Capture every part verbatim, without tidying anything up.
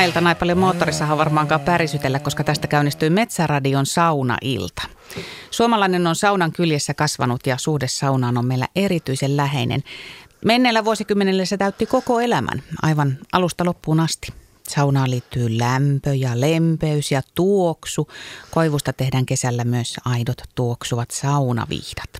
tänä iltana ei paljon moottorissahan varmaankaan pärisytellä, koska tästä käynnistyy Metsäradion saunailta. Suomalainen on saunan kyljessä kasvanut ja suhde saunaan on meillä erityisen läheinen. Menneellä vuosikymmenellä se täytti koko elämän, aivan alusta loppuun asti. Saunaan liittyy lämpö ja lempeys ja tuoksu. Koivusta tehdään kesällä myös aidot tuoksuvat saunaviihdat.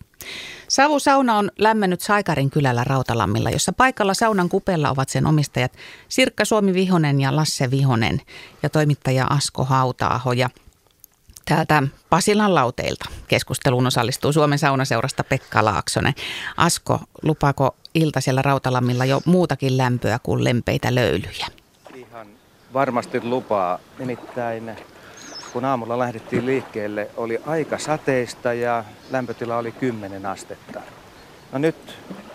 Savusauna on lämmennyt Saikarin kylällä Rautalammilla, jossa paikalla saunan kupeella ovat sen omistajat Sirkka Suomi-Vihonen ja Lasse Vihonen ja toimittaja Asko Hauta-aho. Ja täältä Pasilan lauteilta keskusteluun osallistuu Suomen Saunaseurasta Pekka Laaksonen. Asko, lupaako ilta siellä Rautalammilla jo muutakin lämpöä kuin lempeitä löylyjä? Ihan varmasti lupaa. Nimittäin kun aamulla lähdettiin liikkeelle, oli aika sateista ja lämpötila oli kymmenen astetta. No nyt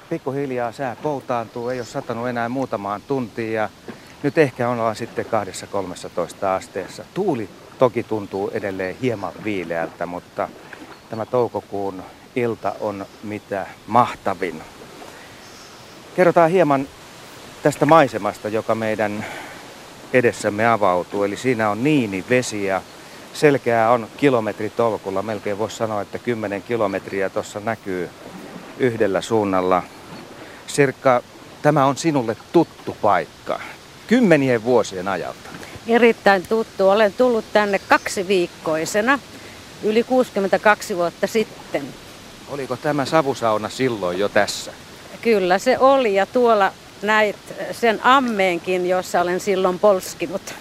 pikkuhiljaa sää poutaantuu, ei ole satanut enää muutamaan tuntiin ja nyt ehkä ollaan sitten kahdessa kolmessatoista asteessa. Tuuli toki tuntuu edelleen hieman viileältä, mutta tämä toukokuun ilta on mitä mahtavin. Kerrotaan hieman tästä maisemasta, joka meidän edessämme avautuu. Eli siinä on niinivesiä. Selkää on kilometritolkulla. Melkein voisi sanoa, että kymmenen kilometriä tuossa näkyy yhdellä suunnalla. Sirkka, tämä on sinulle tuttu paikka kymmenien vuosien ajalta. Erittäin tuttu. Olen tullut tänne kaksiviikkoisena yli kuusikymmentäkaksi vuotta sitten. Oliko tämä savusauna silloin jo tässä? Kyllä se oli ja tuolla näit sen ammeenkin, jossa olen silloin polskinut.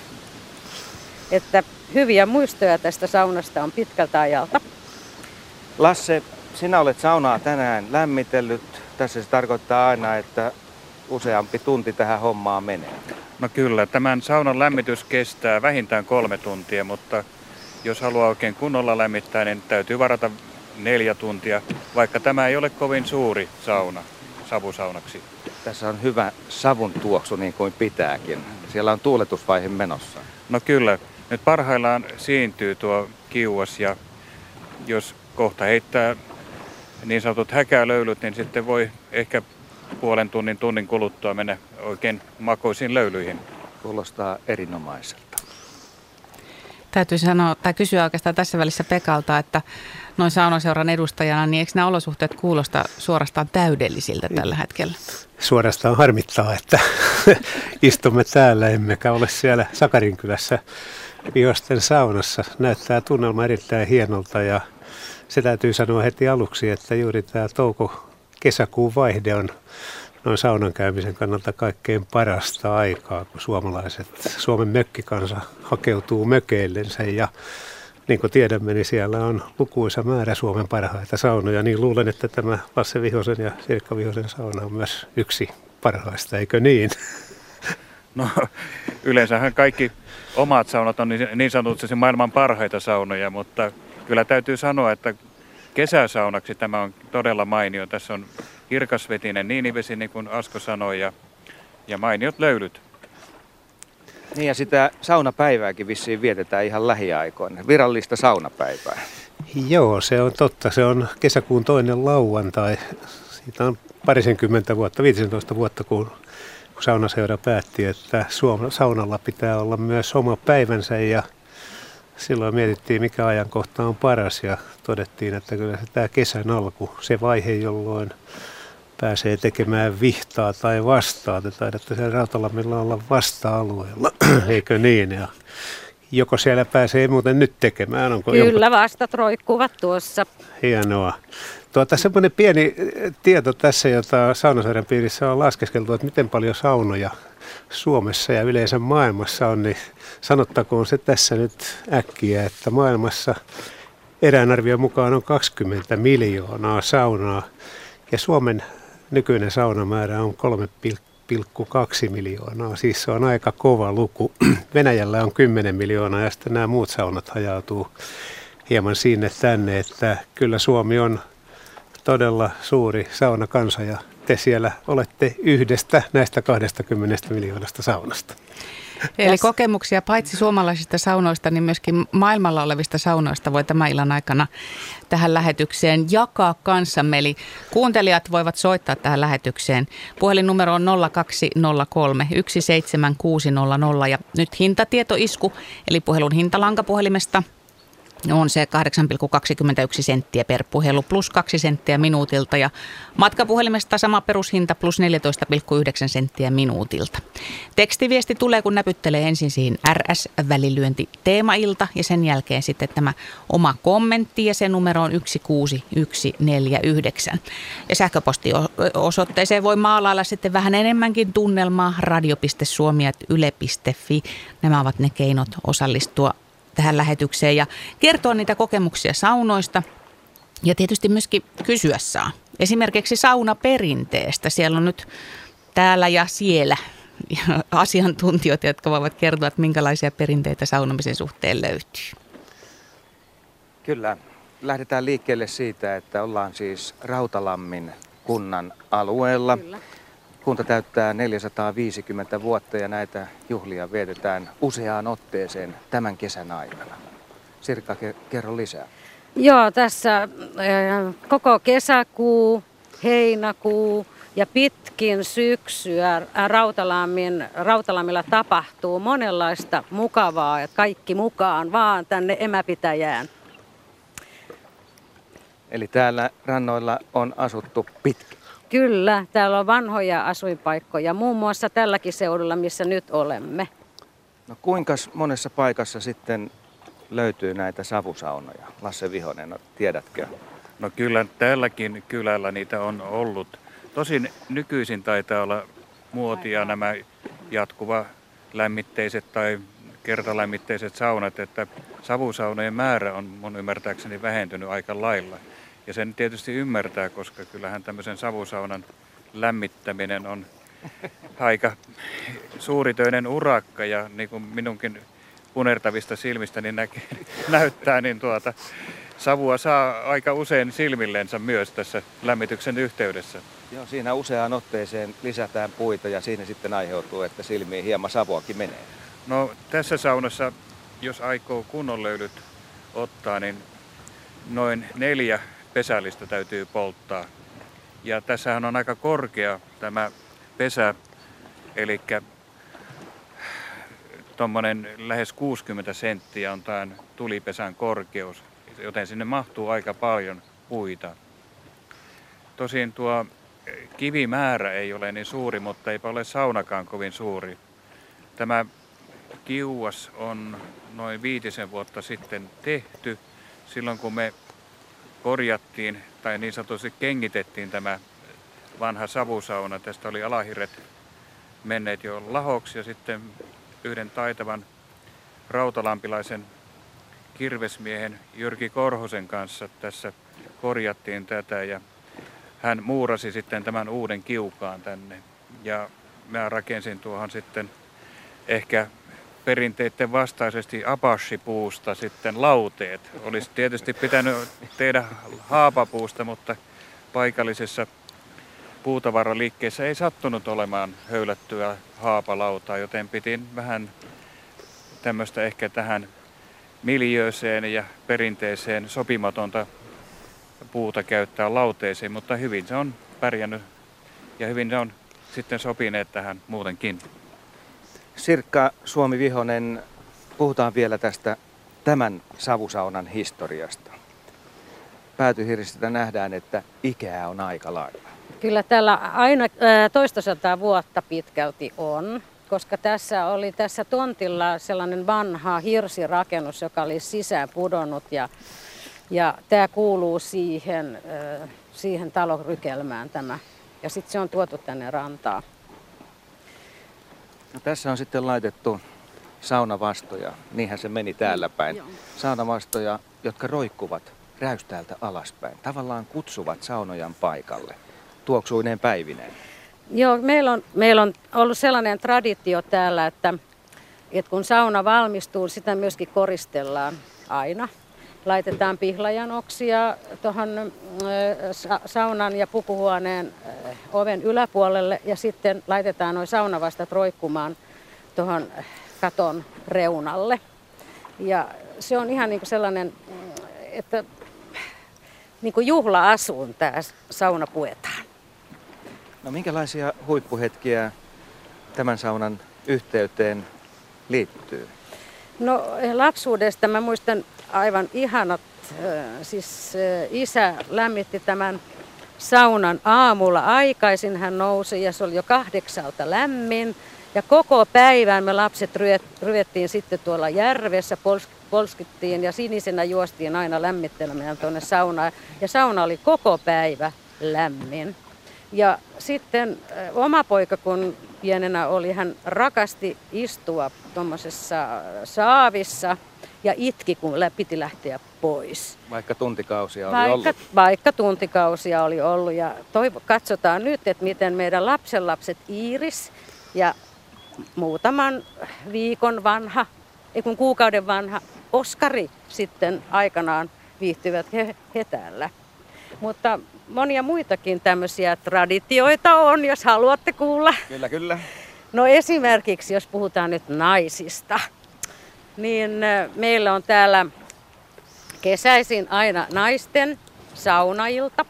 Että hyviä muistoja tästä saunasta on pitkältä ajalta. Lasse, sinä olet saunaa tänään lämmitellyt. Tässä se tarkoittaa aina, että useampi tunti tähän hommaan menee. No kyllä, tämän saunan lämmitys kestää vähintään kolme tuntia, mutta jos haluaa oikein kunnolla lämmittää, niin täytyy varata neljä tuntia, vaikka tämä ei ole kovin suuri sauna savusaunaksi. Tässä on hyvä savun tuoksu niin kuin pitääkin. Siellä on tuuletusvaihe menossa. No kyllä. Nyt parhaillaan siintyy tuo kiuas ja jos kohta heittää niin sanotut häkälöylyt, niin sitten voi ehkä puolen tunnin tunnin kuluttua mennä oikein makoisiin löylyihin. Kuulostaa erinomaiselta. Täytyy sanoa, tai kysyä oikeastaan tässä välissä Pekalta, että noin saunaseuran edustajana, niin eikö nämä olosuhteet kuulosta suorastaan täydellisiltä tällä hetkellä? Suorastaan harmittaa, että istumme täällä, emmekä ole siellä Sakarinkylässä vihosten saunassa. Näyttää tunnelma erittäin hienolta ja se täytyy sanoa heti aluksi, että juuri tämä touko-kesäkuun vaihde on noin saunan käymisen kannalta kaikkein parasta aikaa, kun suomalaiset, Suomen mökkikansa hakeutuu mökeillensä ja niin kuin tiedämme, niin siellä on lukuisa määrä Suomen parhaita saunoja, niin luulen, että tämä Lasse Vihosen ja Sirkka Vihosen sauna on myös yksi parhaista, eikö niin? No yleensähän kaikki omat saunat on niin sanotusti maailman parhaita saunoja, mutta kyllä täytyy sanoa, että kesäsaunaksi tämä on todella mainio. Tässä on kirkasvetinen niinivesi, niin kuin Asko sanoi, ja, ja mainiot löylyt. Niin ja sitä saunapäivääkin vissiin vietetään ihan lähiaikoina, virallista saunapäivää. Joo, se on totta. Se on kesäkuun toinen lauantai. Siitä on parisenkymmentä vuotta, viisitoista vuotta, kun saunaseura päätti, että saunalla pitää olla myös oma päivänsä ja silloin mietittiin, mikä ajankohta on paras ja todettiin, että kyllä se tämä kesän alku, se vaihe, jolloin pääsee tekemään vihtaa tai vastaata. Taidatte siellä Rautalammilla olla vasta-alueella, eikö niin? Ja joko siellä pääsee muuten nyt tekemään? Onko kyllä, jopa vastat roikkuvat tuossa. Hienoa. Tuota, semmoinen pieni tieto tässä, jota saunaseuran piirissä on laskeskeltu, että miten paljon saunoja Suomessa ja yleensä maailmassa on, niin sanottakoon se tässä nyt äkkiä, että maailmassa erään arvion mukaan on kaksikymmentä miljoonaa saunaa ja Suomen nykyinen saunamäärä on kolme pilkku kaksi miljoonaa, siis se on aika kova luku. Venäjällä on kymmenen miljoonaa ja sitten nämä muut saunat hajautuu hieman sinne tänne, että kyllä Suomi on todella suuri saunakansa ja te siellä olette yhdestä näistä kaksikymmentä miljoonasta saunasta. Eli kokemuksia paitsi suomalaisista saunoista, niin myöskin maailmalla olevista saunoista voi tämän illan aikana tähän lähetykseen jakaa kanssamme. Eli kuuntelijat voivat soittaa tähän lähetykseen. Puhelinnumero on nolla kaksi nolla kolme yksi seitsemän kuusi nolla nolla ja nyt hintatietoisku, eli puhelun hintalanka puhelimesta on se kahdeksan pilkku kaksikymmentäyksi senttiä per puhelu plus kaksi senttiä minuutilta ja matkapuhelimesta sama perushinta plus neljätoista pilkku yhdeksän senttiä minuutilta. Tekstiviesti tulee, kun näpyttelee ensin siihen R S-välilyönti teemailta ja sen jälkeen sitten tämä oma kommentti ja sen numero on yksi kuusi yksi neljä yhdeksän. Ja sähköpostiosoitteeseen voi maalailla sitten vähän enemmänkin tunnelmaa radio piste suomi ät yle piste fi. Nämä ovat ne keinot osallistua tähän lähetykseen ja kertoa niitä kokemuksia saunoista ja tietysti myöskin kysyä saa. Esimerkiksi saunaperinteestä. Siellä on nyt täällä ja siellä asiantuntijoita, jotka voivat kertoa, että minkälaisia perinteitä saunomisen suhteen löytyy. Kyllä. Lähdetään liikkeelle siitä, että ollaan siis Rautalammin kunnan alueella. Kyllä. Kunta täyttää neljäsataaviisikymmentä vuotta ja näitä juhlia vietetään useaan otteeseen tämän kesän aikana. Sirkka, kerro lisää. Joo, tässä koko kesäkuu, heinäkuu ja pitkin syksyä Rautalammin, Rautalammilla tapahtuu monenlaista mukavaa ja kaikki mukaan vaan tänne emäpitäjään. Eli täällä rannoilla on asuttu pitkin. Kyllä, täällä on vanhoja asuinpaikkoja, muun muassa tälläkin seudulla, missä nyt olemme. No kuinka monessa paikassa sitten löytyy näitä savusaunoja? Lasse Vihonen, no, tiedätkö? No kyllä tälläkin kylällä niitä on ollut. Tosin nykyisin taitaa olla muotia nämä jatkuva lämmitteiset tai kertalämmitteiset saunat, että savusaunojen määrä on mun ymmärtääkseni vähentynyt aika lailla. Ja sen tietysti ymmärtää, koska kyllähän tämmöisen savusaunan lämmittäminen on aika suuritöinen urakka. Ja niin kuin minunkin punertavista silmistäni näkee, näyttää, niin tuota, savua saa aika usein silmillensä myös tässä lämmityksen yhteydessä. Joo, siinä useaan otteeseen lisätään puita ja siinä sitten aiheutuu, että silmiin hieman savuakin menee. No tässä saunassa, jos aikoo kunnon löydyt ottaa, niin noin neljä pesällistä täytyy polttaa. Ja tässähän on aika korkea tämä pesä, eli tuommoinen lähes kuusikymmentä senttiä on tämän tulipesän korkeus, joten sinne mahtuu aika paljon puita. Tosin tuo kivimäärä ei ole niin suuri, mutta eipä ole saunakaan kovin suuri. Tämä kiuas on noin viitisen vuotta sitten tehty. Silloin kun me korjattiin tai niin sanotusti kengitettiin tämä vanha savusauna, tästä oli alahirret menneet jo lahoksi ja sitten yhden taitavan rautalampilaisen kirvesmiehen Jyrki Korhosen kanssa tässä korjattiin tätä ja hän muurasi sitten tämän uuden kiukaan tänne ja mä rakensin tuohon sitten ehkä perinteiden vastaisesti apassipuusta sitten lauteet. Olisi tietysti pitänyt tehdä haapapuusta, mutta paikallisessa puutavaraliikkeessä ei sattunut olemaan höylättyä haapalautaa, joten piti vähän tämmöistä ehkä tähän miljööseen ja perinteeseen sopimatonta puuta käyttää lauteisiin, mutta hyvin se on pärjännyt ja hyvin ne on sitten sopineet tähän muutenkin. Sirkka Suomi-Vihonen, puhutaan vielä tästä tämän savusaunan historiasta. Päätyhirrestä nähdään, että ikää on aika lailla. Kyllä täällä aina toistasataa vuotta pitkälti on, koska tässä oli tässä tontilla sellainen vanha hirsirakennus, joka oli sisään pudonnut ja, ja tämä kuuluu siihen, siihen talorykelmään tämä. Ja sitten se on tuotu tänne rantaan. No, tässä on sitten laitettu saunavastoja, niinhän se meni täällä päin. Saunavastoja, jotka roikkuvat räystäältä alaspäin, tavallaan kutsuvat saunojan paikalle, tuoksuineen päivineen. Joo, meillä on, meillä on ollut sellainen traditio täällä, että, että kun sauna valmistuu, sitä myöskin koristellaan aina. laitetaan pihlajanoksia tuohon saunan ja pukuhuoneen oven yläpuolelle ja sitten laitetaan nuo saunavastat roikkumaan tuohon katon reunalle. Ja se on ihan niin kuin sellainen, että niin kuin juhla-asuun tämä sauna puetaan. No minkälaisia huippuhetkiä tämän saunan yhteyteen liittyy? No lapsuudesta mä muistan aivan ihanat, siis isä lämmitti tämän saunan aamulla aikaisin, hän nousi ja se oli jo kahdeksalta lämmin. Ja koko päivän me lapset ryvettiin sitten tuolla järvessä, polskittiin ja sinisenä juostiin aina lämmittelemään tuonne saunaan. Ja sauna oli koko päivä lämmin. Ja sitten oma poika, kun pienenä oli, hän rakasti istua tuommoisessa saavissa ja itki, kun piti lähteä pois. Vaikka tuntikausia oli vaikka, ollut. Vaikka tuntikausia oli ollut. Ja toivo, katsotaan nyt, että miten meidän lapsenlapset Iiris ja muutaman viikon vanha, ei kun kuukauden vanha Oskari sitten aikanaan viihtyvät he, he täällä. Mutta monia muitakin tämmöisiä traditioita on, jos haluatte kuulla. Kyllä, kyllä. No esimerkiksi, jos puhutaan nyt naisista, niin meillä on täällä kesäisin aina naisten saunailta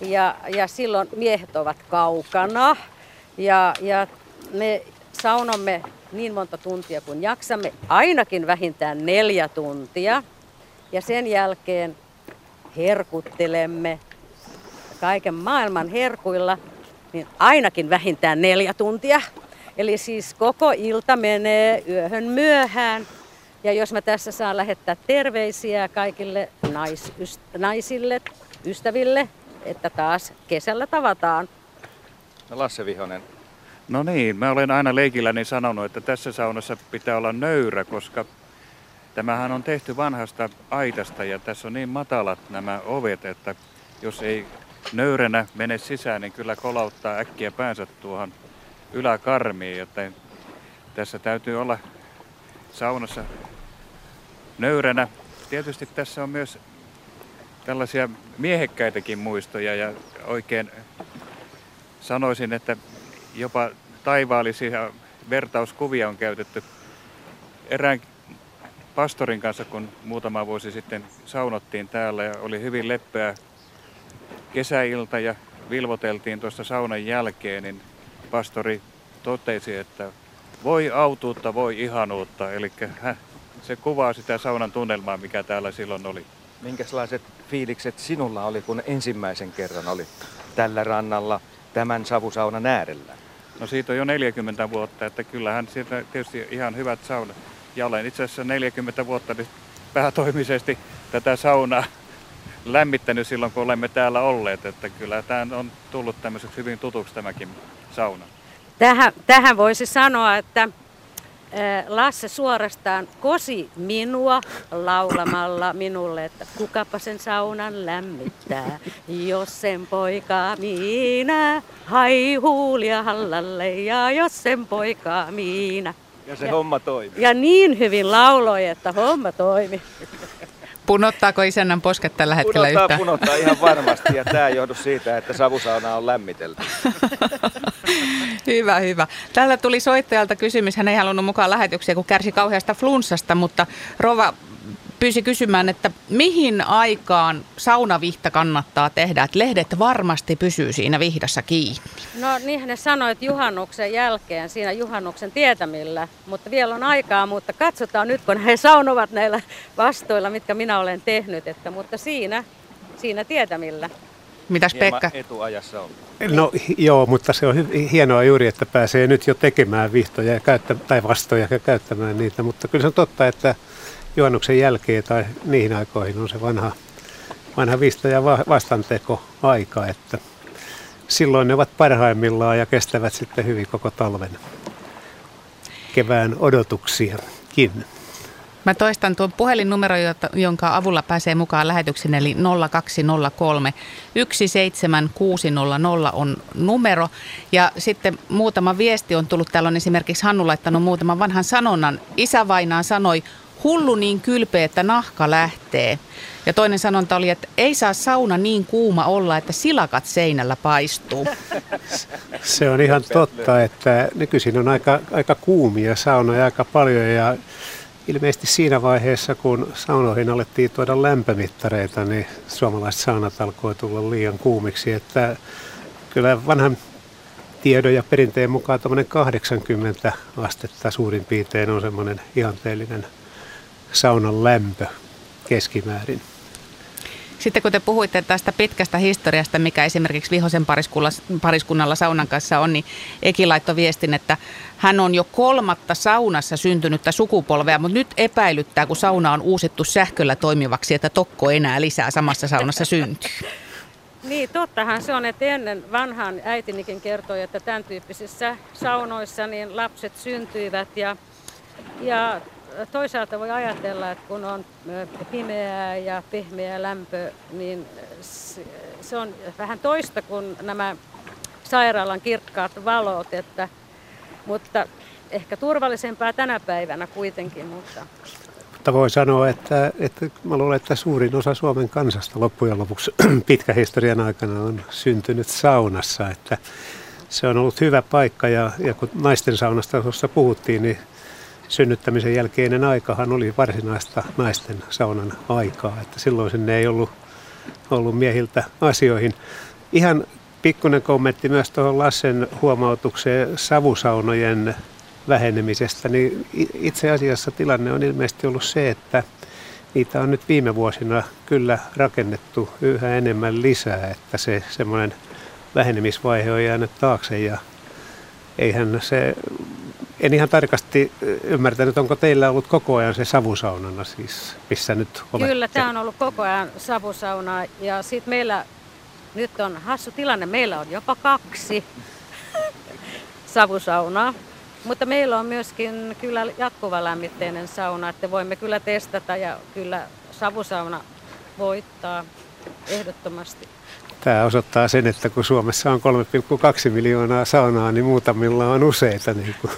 ja, ja silloin miehet ovat kaukana ja, ja me saunomme niin monta tuntia kuin jaksamme, ainakin vähintään neljä tuntia ja sen jälkeen herkuttelemme kaiken maailman herkuilla, niin ainakin vähintään neljä tuntia. Eli siis koko ilta menee yöhön myöhään. Ja jos mä tässä saan lähettää terveisiä kaikille nais, yst, naisille, ystäville, että taas kesällä tavataan. No Lasse Vihonen. No niin, mä olen aina leikilläni sanonut, että tässä saunassa pitää olla nöyrä, koska tämähän on tehty vanhasta aitasta ja tässä on niin matalat nämä ovet, että jos ei nöyränä mene sisään, niin kyllä kolauttaa äkkiä päänsä tuohon yläkarmiin, joten tässä täytyy olla saunassa nöyränä. Tietysti tässä on myös tällaisia miehekkäitäkin muistoja ja oikein sanoisin, että jopa taivaallisia vertauskuvia on käytetty erään pastorin kanssa, kun muutama vuosi sitten saunottiin täällä ja oli hyvin leppeä kesäilta ja vilvoteltiin tuosta saunan jälkeen, niin pastori totesi, että voi autuutta, voi ihanuutta. Eli se kuvaa sitä saunan tunnelmaa, mikä täällä silloin oli. Minkälaiset fiilikset sinulla oli, kun ensimmäisen kerran olit tällä rannalla tämän savusaunan äärellä? No siitä on jo neljäkymmentä vuotta, että kyllähän siitä tietysti ihan hyvät saunat. Ja olen itse asiassa neljäkymmentä vuotta nyt päätoimisesti tätä saunaa lämmittänyt silloin, kun olemme täällä olleet. Että kyllä tämä on tullut tämmöiseksi hyvin tutuksi tämäkin sauna. Tähän, tähän voisi sanoa, että Lasse suorastaan kosi minua laulamalla minulle, että kukapa sen saunan lämmittää, jos sen poika minä, haihuulia hallalle ja jos sen poika minä. Ja se ja, homma toimi. Ja niin hyvin lauloi, että homma toimi. Punottaako isännän posket tällä hetkellä punottaa, yhtään? Punottaa ihan varmasti ja tämä johdu siitä, että savusauna on lämmitelty. Hyvä, hyvä. Täällä tuli soittajalta kysymys. Hän ei halunnut mukaan lähetyksiä, kun kärsi kauheasta flunssasta, mutta Rova pyysi kysymään, että mihin aikaan saunavihta kannattaa tehdä, että lehdet varmasti pysyy siinä vihdassa kiinni? No niin, ne sanoi, että juhannuksen jälkeen, siinä juhannuksen tietämillä, mutta vielä on aikaa, mutta katsotaan nyt, kun he saunovat näillä vastoilla, mitkä minä olen tehnyt, että, mutta siinä, siinä tietämillä. Mitäs Pekka? Etuajassa on. No joo, mutta se on hienoa juuri, että pääsee nyt jo tekemään vihtoja ja käyttä, tai vastoja ja käyttämään niitä, mutta kyllä se on totta, että juhannuksen jälkeen tai niihin aikoihin on se vanha, vanha vihto- ja vastanteko-aika, että silloin ne ovat parhaimmillaan ja kestävät sitten hyvin koko talven kevään odotuksiakin. Mä toistan tuon puhelinnumero, jonka avulla pääsee mukaan lähetyksiin, eli nolla kaksi nolla kolme yksi seitsemän kuusi nolla nolla on numero. Ja sitten muutama viesti on tullut, täällä on esimerkiksi Hannu laittanut muutaman vanhan sanonnan. Isävainaa sanoi, hullu niin kylpeä, että nahka lähtee. Ja toinen sanonta oli, että ei saa sauna niin kuuma olla, että silakat seinällä paistuu. Se on ihan totta, että nykyisin on aika, aika kuumia saunoja aika paljon ja ilmeisesti siinä vaiheessa, kun saunoihin alettiin tuoda lämpömittareita, niin suomalaiset saunat alkoi tulla liian kuumiksi. Että kyllä vanhan tiedon ja perinteen mukaan tuommoinen kahdeksankymmentä astetta suurin piirtein on semmoinen ihanteellinen saunan lämpö keskimäärin. Sitten kun te puhuitte tästä pitkästä historiasta, mikä esimerkiksi Vihosen pariskunnalla saunan kanssa on, niin Eki laittoi viestin, että hän on jo kolmatta saunassa syntynyttä sukupolvea, mutta nyt epäilyttää, kun sauna on uusittu sähköllä toimivaksi, että tokko enää lisää samassa saunassa syntyy. Niin, tottahan se on, että ennen vanhaan äitinikin kertoi, että tämän tyyppisissä saunoissa niin lapset syntyivät ja, ja toisaalta voi ajatella, että kun on pimeää ja pehmeä lämpö, niin se on vähän toista kuin nämä sairaalan kirkkaat valot, että, mutta ehkä turvallisempaa tänä päivänä kuitenkin. Mutta, mutta voi sanoa, että, että mä luulen, että suurin osa Suomen kansasta loppujen lopuksi pitkän historian aikana on syntynyt saunassa. Että se on ollut hyvä paikka ja, ja kun naisten saunasta tuossa puhuttiin, niin synnyttämisen jälkeinen aikahan oli varsinaista naisten saunan aikaa, että silloin sinne ei ollut, ollut miehiltä asioihin. Ihan pikkuinen kommentti myös tuohon Lassen huomautukseen savusaunojen vähenemisestä. Niin itse asiassa tilanne on ilmeisesti ollut se, että niitä on nyt viime vuosina kyllä rakennettu yhä enemmän lisää, että se semmoinen vähenemisvaihe on jäänyt taakse ja eihän se... En ihan tarkasti ymmärtänyt, onko teillä ollut koko ajan se savusaunana siis, missä nyt olette? Kyllä, tämä on ollut koko ajan savusauna ja sitten meillä, nyt on hassu tilanne, meillä on jopa kaksi savusaunaa, mutta meillä on myöskin kyllä jatkuva lämmitteinen sauna, että voimme kyllä testata ja kyllä savusauna voittaa ehdottomasti. Tämä osoittaa sen, että kun Suomessa on kolme pilkku kaksi miljoonaa saunaa, niin muutamilla on useita. Niin kuin.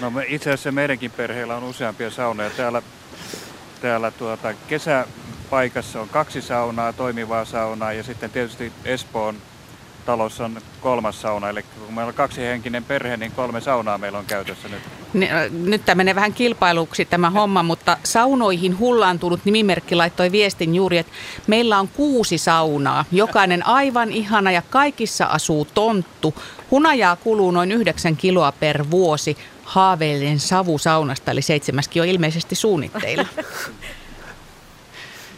No me, itse asiassa meidänkin perheillä on useampia saunoja. Täällä, täällä tuota, kesäpaikassa on kaksi saunaa, toimivaa saunaa ja sitten tietysti Espoon talossa on kolmas sauna. Eli kun meillä on kaksihenkinen perhe, niin kolme saunaa meillä on käytössä nyt. Nyt tämä menee vähän kilpailuksi tämä homma, mutta saunoihin hullaantunut nimimerkki laittoi viestin juuri, että meillä on kuusi saunaa. Jokainen aivan ihana ja kaikissa asuu tonttu. Hunajaa kuluu noin yhdeksän kiloa per vuosi. Haaveillen savusaunasta, eli seitsemäskin on ilmeisesti suunnitteilla.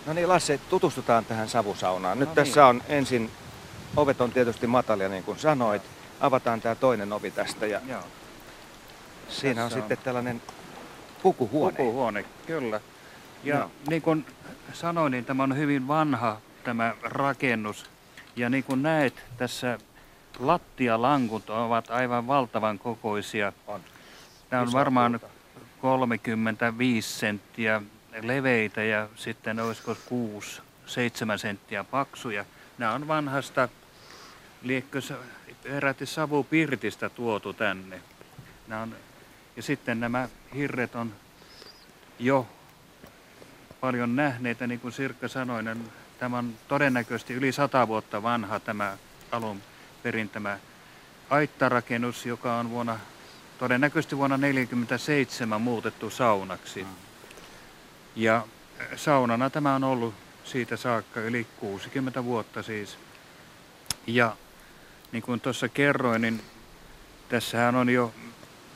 No niin Lasse, tutustutaan tähän savusaunaan. Nyt no niin. Tässä on ensin, ovet on tietysti matalia niin kuin sanoit. Avataan tämä toinen ovi tästä ja... Joo. Siinä on, on sitten tällainen pukuhuone. Pukuhuone, kyllä. Ja no. Niin kuin sanoin, niin tämä on hyvin vanha tämä rakennus. Ja niin kuin näet, tässä lattialankut ovat aivan valtavan kokoisia. On. Nämä on iso varmaan kulta. kolmekymmentäviisi senttiä leveitä ja sitten olisiko kuusi seitsemän senttiä paksuja. Nämä on vanhasta, liekö peräti savupirtistä tuotu tänne. Nämä on... Ja sitten nämä hirret on jo paljon nähneitä, niin kuin Sirkka sanoi, niin tämä on todennäköisesti yli sata vuotta vanha tämä alun perin tämä aittarakennus, joka on vuonna, todennäköisesti vuonna tuhatyhdeksänsataaneljäkymmentäseitsemän muutettu saunaksi. Ja saunana tämä on ollut siitä saakka yli kuusikymmentä vuotta siis. Ja niin kuin tuossa kerroin, niin tässähän on jo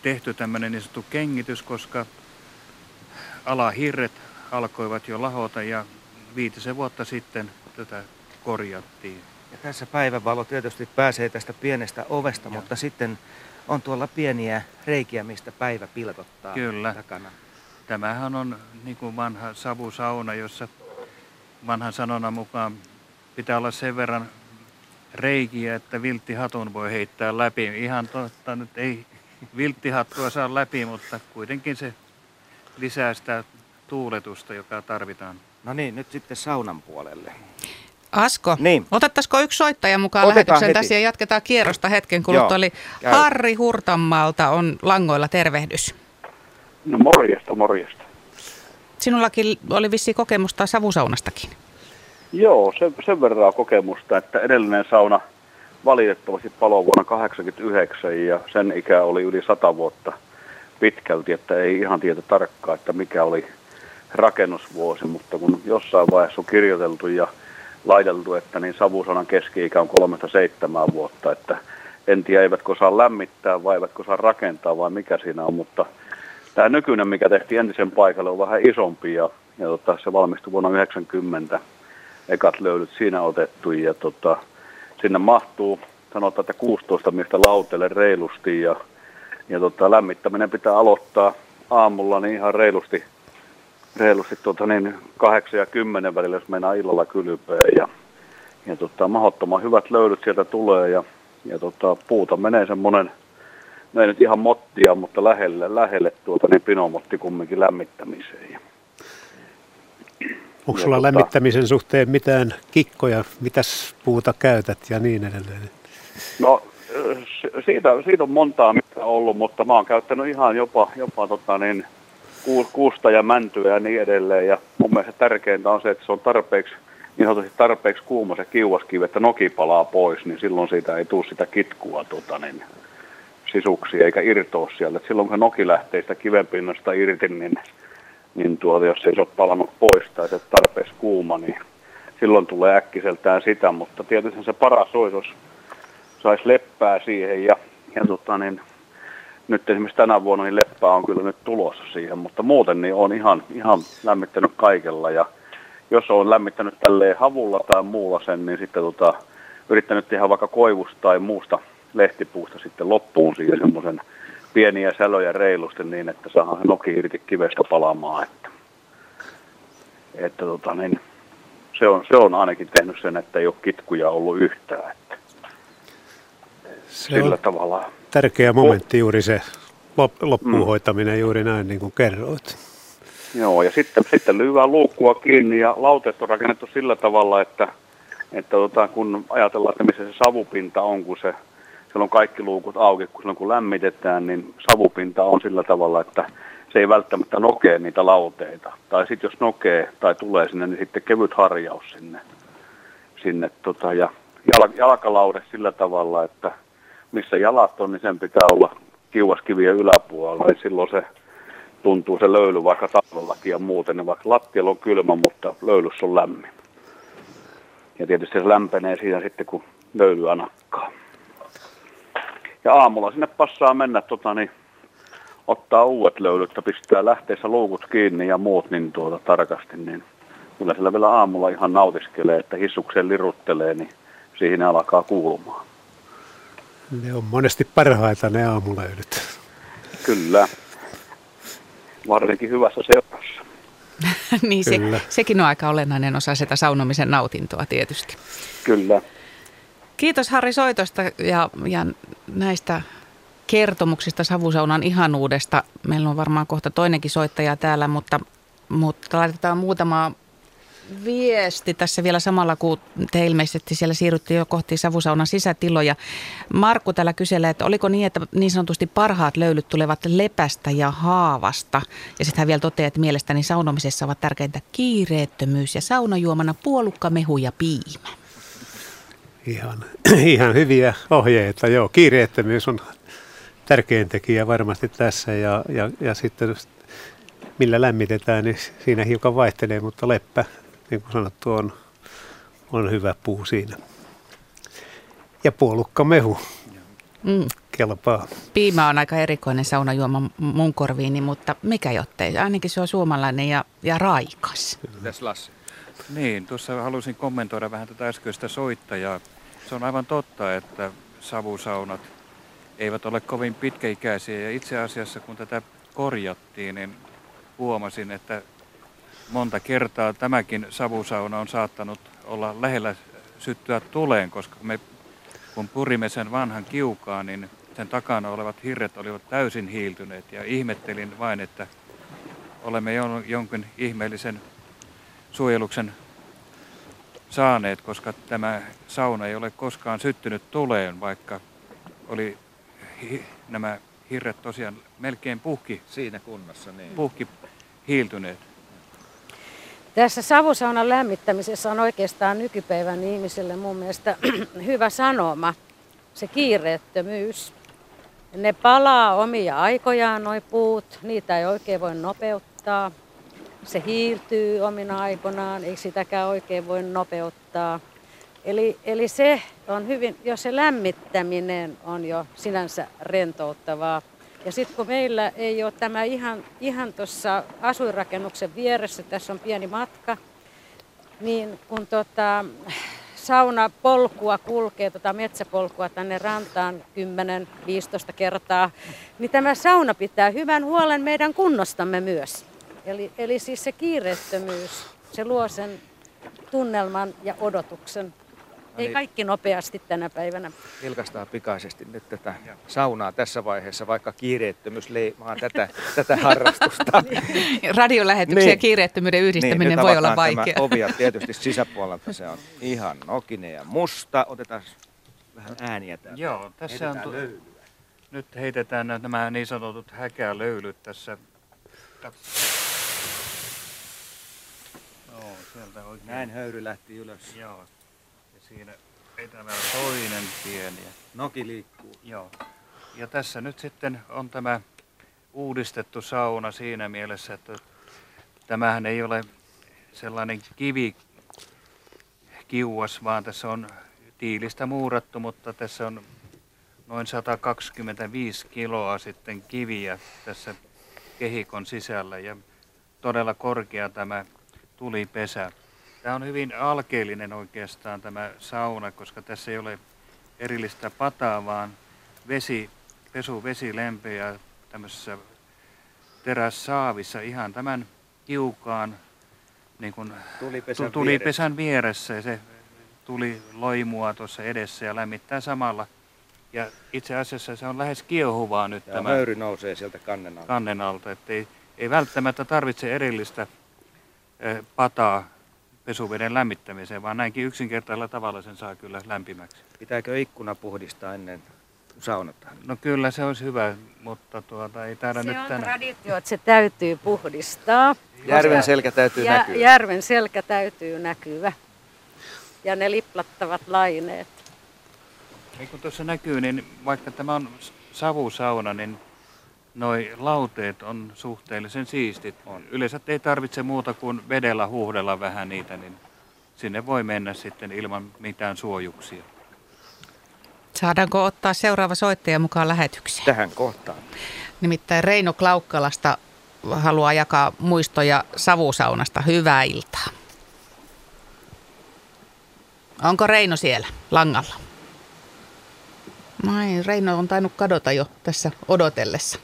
tehty tämmöinen niin sanottu kengitys, koska alahirret alkoivat jo lahota ja viitisen vuotta sitten tätä korjattiin. Ja tässä päivänvalo tietysti pääsee tästä pienestä ovesta, ja. Mutta sitten on tuolla pieniä reikiä, mistä päivä pilkottaa Kyllä. takana. Tämähän on niin kuin vanha savusauna, jossa vanhan sanonnan mukaan pitää olla sen verran reikiä, että vilttihatun voi heittää läpi. Ihan totta nyt ei... Vilttihattua saa läpi, mutta kuitenkin se lisää sitä tuuletusta, joka tarvitaan. No niin, nyt sitten saunan puolelle. Asko, niin. Otettaisiko yksi soittaja mukaan lähetykseen tässä ja jatketaan kierrosta hetken kuluttua. Eli Harri Hurtanmaalta on langoilla tervehdys. No morjesta, morjesta. Sinullakin oli vissiin kokemusta savusaunastakin. Joo, sen, sen verran kokemusta, että edellinen sauna valitettavasti paloi vuonna tuhatyhdeksänsataakahdeksankymmentäyhdeksän ja sen ikä oli yli sata vuotta pitkälti, että ei ihan tietä tarkkaan, että mikä oli rakennusvuosi, mutta kun jossain vaiheessa on kirjoiteltu ja laideltu, että niin savusaunan keski-ikä on kolmesta seitsemään vuotta, että en tiedä, eivätkö saa lämmittää vai eivätkö saa rakentaa vai mikä siinä on, mutta tämä nykyinen, mikä tehtiin entisen paikalle, on vähän isompi ja, ja tota, se valmistui vuonna yhdeksänkymmentä. Ekat löydyt siinä otettu ja tota, sinne mahtuu, sanotaan, että kuusitoista miestä lauteelle reilusti ja, ja tota, lämmittäminen pitää aloittaa aamulla niin ihan reilusti, reilusti tuota, niin kahdeksan ja kymmenen välillä, jos mennään illalla kylpeä ja, ja tota, mahdottoman hyvät löydyt sieltä tulee ja, ja tota, puuta menee semmoinen, no ei nyt ihan mottia, mutta lähelle, lähelle tuota, niin pinomotti kumminkin lämmittämiseen. Ja. Onko sulla lämmittämisen suhteen mitään kikkoja, mitäs puuta käytät ja niin edelleen? No siitä, siitä on montaa mitä ollut, mutta mä oon käyttänyt ihan jopa, jopa tota niin, kuusta ja mäntyä ja niin edelleen. Ja mun mielestä tärkeintä on se, että se on tarpeeksi, niin sanotusti tarpeeksi kuuma se kiuaskivi, että noki palaa pois, niin silloin siitä ei tule sitä kitkua tota niin, sisuksia eikä irtoa sieltä. Et silloin kun noki lähtee sitä kivenpinnasta irti, niin... niin tuota, jos ei se ole palannut pois tai se tarpeeksi kuuma, niin silloin tulee äkkiseltään sitä, mutta tietysti se paras olisi, jos saisi leppää siihen ja, ja tota, niin, nyt esimerkiksi tänä vuonna niin leppää on kyllä nyt tulossa siihen, mutta muuten niin olen ihan, ihan lämmittänyt kaikella ja jos olen lämmittänyt tälleen havulla tai muulla sen, niin sitten tota, yrittänyt tehdä vaikka koivusta tai muusta lehtipuusta sitten loppuun siihen semmoisen pieniä sälöjä reilusti niin, että saadaan se noki irti kivestä palaamaan. Että, että tota niin, se, on, se on ainakin tehnyt sen, että ei ole kitkuja ollut yhtään. Että. Se sillä on tavalla tärkeä momentti juuri se loppuun mm. hoitaminen juuri näin niin kuin kerroit. Joo, ja sitten, sitten lyhyään luukkua kiinni ja lauteet on rakennettu sillä tavalla, että, että tota, kun ajatellaan, että missä se savupinta on, kun se silloin kaikki luukut auki, kun silloin kun lämmitetään, niin savupinta on sillä tavalla, että se ei välttämättä nokee niitä lauteita. Tai sitten jos nokee tai tulee sinne, niin sitten kevyt harjaus sinne. sinne tota, ja jalkalaude sillä tavalla, että missä jalat on, niin sen pitää olla kiuaskivien yläpuolella. Ja silloin se tuntuu se löyly vaikka talvellakin ja muuten. Ja vaikka lattialla on kylmä, mutta löylyssä on lämmin. Ja tietysti se lämpenee siinä sitten, kun löylyä nakkaa. Ja aamulla sinne passaa mennä, tota, niin, ottaa uudet löylyt, pistää lähteessä luukut kiinni ja muut niin tuota, tarkasti. Niin, kyllä sillä vielä aamulla ihan nautiskelee, että hissukseen liruttelee, niin siihen alkaa kuulumaan. Ne on monesti parhaita ne aamulöylyt. Kyllä. Varsinkin hyvässä seurassa. Niin se, sekin on aika olennainen osa sitä saunomisen nautintoa tietysti. Kyllä. Kiitos Harri soitosta ja, ja näistä kertomuksista savusaunan ihanuudesta. Meillä on varmaan kohta toinenkin soittaja täällä, mutta, mutta laitetaan muutama viesti tässä vielä samalla, kun te ilmeisesti siellä siirryttiin jo kohti savusaunan sisätiloja. Markku täällä kyselee, että oliko niin, että niin sanotusti parhaat löylyt tulevat lepästä ja haavasta. Ja sitten hän vielä toteaa, että mielestäni saunomisessa ovat tärkeintä kiireettömyys ja saunajuomana puolukka, mehu ja piimä. Ihan, ihan hyviä ohjeita, joo. Kiireettömyys on tärkein tekijä varmasti tässä ja, ja, ja sitten millä lämmitetään, niin siinä hiukan vaihtelee, mutta leppä, niin kuin sanottu, on, on hyvä puu siinä. Ja puolukka mehu mm. kelpaa. Piima on aika erikoinen saunajuoma mun korviini, mutta mikä jottei, ainakin se on suomalainen ja, ja raikas. Mitäs Lassi? Niin, tuossa halusin kommentoida vähän tätä äskeistä soittajaa. Se on aivan totta, että savusaunat eivät ole kovin pitkäikäisiä ja itse asiassa kun tätä korjattiin, niin huomasin, että monta kertaa tämäkin savusauna on saattanut olla lähellä syttyä tuleen, koska me kun purimme sen vanhan kiukaan, niin sen takana olevat hirret olivat täysin hiiltyneet ja ihmettelin vain, että olemme jonkin ihmeellisen suojeluksen saaneet, koska tämä sauna ei ole koskaan syttynyt tuleen, vaikka oli hi- nämä hirret tosiaan melkein puhki, siinä kunnossa, niin. puhki hiiltyneet. Tässä savusaunan lämmittämisessä on oikeastaan nykypäivän ihmiselle mun mielestä hyvä sanoma, se kiireettömyys. Ne palaa omia aikojaan, noi puut, niitä ei oikein voi nopeuttaa. Se hiiltyy omina aikoinaan, ei sitäkään oikein voi nopeuttaa. Eli, eli se on hyvin, jos se lämmittäminen on jo sinänsä rentouttavaa. Ja sitten kun meillä ei ole tämä ihan, ihan tuossa asuinrakennuksen vieressä, tässä on pieni matka, niin kun tota, saunapolkua kulkee, tota metsäpolkua tänne rantaan kymmenen viisitoista kertaa, niin tämä sauna pitää hyvän huolen meidän kunnostamme myös. Eli, eli siis se kiireettömyys, se luo sen tunnelman ja odotuksen. No niin. Ei kaikki nopeasti tänä päivänä. Vilkaistaan pikaisesti nyt tätä saunaa tässä vaiheessa, vaikka kiireettömyys leimaa tätä, tätä harrastusta. Radiolähetyksen niin. Ja kiireettömyyden yhdistäminen niin, voi olla vaikea. Tämä ovia tietysti sisäpuolelta, se on ihan nokinen ja musta. Otetaan vähän ääniä täältä. Joo, tässä on tu- nyt heitetään nämä niin sanotut häkälöylyt tässä. No, sieltä oikein. Näin höyry lähti ylös. Joo. Siinä etämällä toinen pieni. Noki liikkuu. Joo. Ja tässä nyt sitten on tämä uudistettu sauna siinä mielessä, että tämähän ei ole sellainen kivikiuas, vaan tässä on tiilistä muurattu, mutta tässä on noin sata kaksikymmentäviisi kiloa sitten kiviä tässä kehikon sisällä ja todella korkea tämä tulipesä. Tämä on hyvin alkeellinen oikeastaan tämä sauna, koska tässä ei ole erillistä pataa, vaan vesi, pesuvesi lempeää tämmöisessä terässaavissa ihan tämän kiukaan niin kuin tulipesän, tulipesän vieressä. Ja se tuli loimua tuossa edessä ja lämmittää samalla. Ja itse asiassa se on lähes kiehuvaa nyt. Ja tämä höyry nousee sieltä kannen alta. Kannen alta, että ei, ei välttämättä tarvitse erillistä eh, pataa pesuveden lämmittämiseen, vaan näinkin yksinkertaisella tavalla sen saa kyllä lämpimäksi. Pitääkö ikkuna puhdistaa ennen saunataan? No kyllä se olisi hyvä, mutta tuota ei taida se nyt tänään. Se on traditio, että se täytyy puhdistaa. Järven selkä täytyy jä, näkyä. Järven selkä täytyy näkyä. Ja ne liplattavat laineet. Niin kuin tuossa näkyy, niin vaikka tämä on savusauna, niin noi lauteet on suhteellisen siistit. On. Yleensä ei tarvitse muuta kuin vedellä huuhdella vähän niitä, niin sinne voi mennä sitten ilman mitään suojuksia. Saadaanko ottaa seuraava soittaja mukaan lähetykseen? Tähän kohtaan. Nimittäin Reino Klaukkalasta haluaa jakaa muistoja savusaunasta. Hyvää iltaa. Onko Reino siellä langalla? Ai, Reino on tainnut kadota jo tässä odotellessa.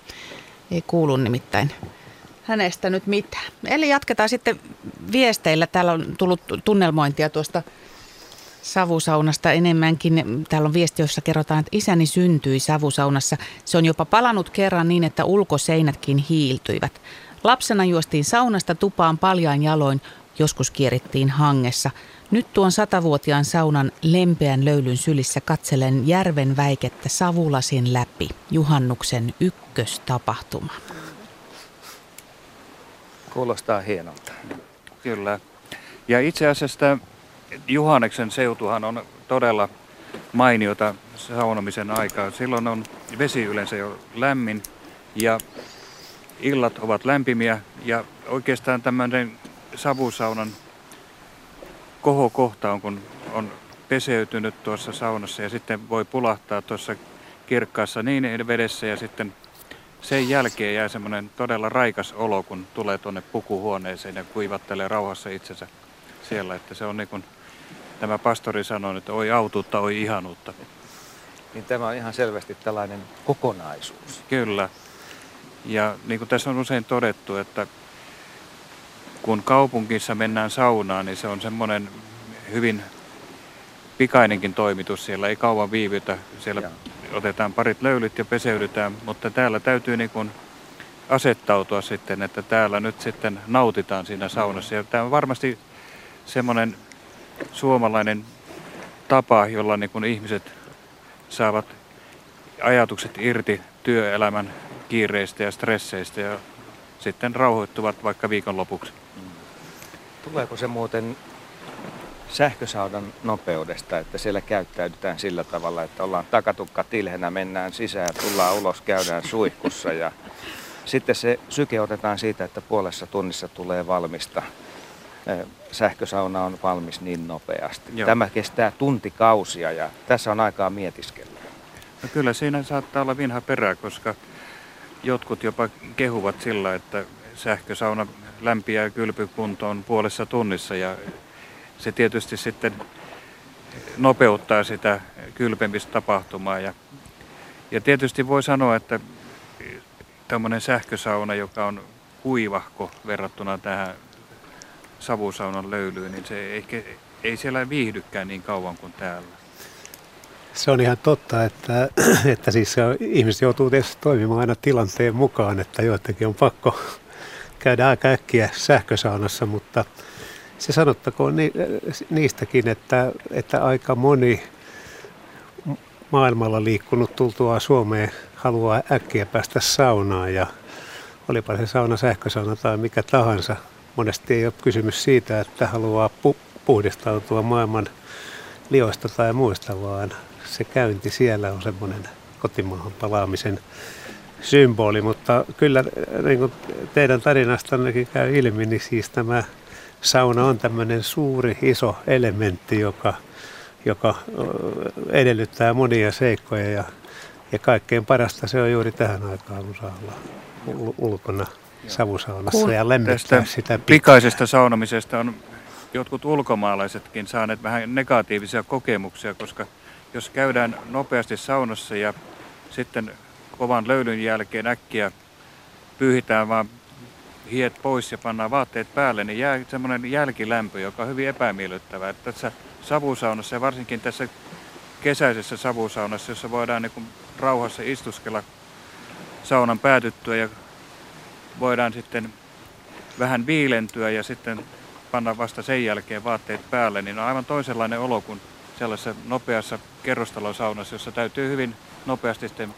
Ei kuulu nimittäin hänestä nyt mitään. Eli jatketaan sitten viesteillä. Täällä on tullut tunnelmointia tuosta savusaunasta enemmänkin. Täällä on viesti, jossa kerrotaan, että isäni syntyi savusaunassa. Se on jopa palanut kerran niin, että ulkoseinätkin hiiltyivät. Lapsena juostiin saunasta tupaan paljain jaloin. Joskus kierittiin hangessa. Nyt tuon satavuotiaan saunan lempeän löylyn sylissä katselen järven väikettä savulasin läpi. Juhannuksen ykköstapahtuma. Kuulostaa hienolta. Kyllä. Ja itse asiassa Juhanneksen seutuhan on todella mainiota saunomisen aikaa. Silloin on vesi yleensä jo lämmin ja illat ovat lämpimiä ja oikeastaan tämmöinen savusaunan kohokohta on, kun on peseytynyt tuossa saunassa ja sitten voi pulahtaa tuossa kirkkaassa niin vedessä ja sitten sen jälkeen jää semmoinen todella raikas olo, kun tulee tuonne pukuhuoneeseen ja kuivattelee rauhassa itsensä siellä. Että se on niin kuin tämä pastori sanoi, että oi autuutta, oi ihanuutta. Niin tämä on ihan selvästi tällainen kokonaisuus. Kyllä. Ja niin kuin tässä on usein todettu, että kun kaupungissa mennään saunaan, niin se on semmoinen hyvin pikainenkin toimitus. Siellä ei kauan viivytä. Siellä Joo. otetaan parit löylyt ja peseydytään, mutta täällä täytyy niin kuin asettautua sitten, että täällä nyt sitten nautitaan siinä saunassa. Ja tämä on varmasti semmoinen suomalainen tapa, jolla niin kuin ihmiset saavat ajatukset irti työelämän kiireistä ja stresseistä ja sitten rauhoittuvat vaikka viikonlopuksi. Tuleeko se muuten sähkösaudan nopeudesta, että siellä käyttäydytään sillä tavalla, että ollaan takatukka tilhenä, mennään sisään, tullaan ulos, käydään suihkussa ja sitten se syke otetaan siitä, että puolessa tunnissa tulee valmista. Sähkösauna on valmis niin nopeasti. Joo. Tämä kestää tuntikausia ja tässä on aikaa mietiskellä. No kyllä siinä saattaa olla vinha perää, koska jotkut jopa kehuvat sillä, että sähkösauna lämpiää ja kylpykuntoon puolessa tunnissa ja se tietysti sitten nopeuttaa sitä kylpemistapahtumaa. Ja, ja tietysti voi sanoa, että tämmöinen sähkösauna, joka on kuivahko verrattuna tähän savusaunan löylyyn, niin se ei, ei siellä viihdykään niin kauan kuin täällä. Se on ihan totta, että, että siis ihmiset joutuu tietysti toimimaan aina tilanteen mukaan, että joidenkin on pakko käydä aika äkkiä sähkösaunassa, mutta se sanottakoon ni, niistäkin, että, että aika moni maailmalla liikkunut tultua Suomeen haluaa äkkiä päästä saunaan ja olipa se sauna, sähkösauna tai mikä tahansa. Monesti ei ole kysymys siitä, että haluaa pu- puhdistautua maailman lioista tai muista, vaan se käynti siellä on semmoinen kotimaahan palaamisen symboli. Mutta kyllä niin kuin teidän tarinastannekin käy ilmi, niin siis tämä sauna on tämmöinen suuri, iso elementti, joka, joka edellyttää monia seikkoja ja, ja kaikkein parasta se on juuri tähän aikaan, kun saa olla ul- ulkona. Savusaunassa ja lämmittää sitä pitää. Pikaisesta saunomisesta on jotkut ulkomaalaisetkin saaneet vähän negatiivisia kokemuksia, koska jos käydään nopeasti saunassa ja sitten kovan löylyn jälkeen äkkiä pyyhitään vaan hiet pois ja pannaan vaatteet päälle, niin jää semmoinen jälkilämpö, joka on hyvin epämiellyttävää. Tässä savusaunassa ja varsinkin tässä kesäisessä savusaunassa, jossa voidaan niin kuin rauhassa istuskella saunan päätyttyä ja voidaan sitten vähän viilentyä ja sitten panna vasta sen jälkeen vaatteet päälle, niin on aivan toisenlainen olo kuin sellaisessa nopeassa kerrostalosaunassa, jossa täytyy hyvin nopeasti sitten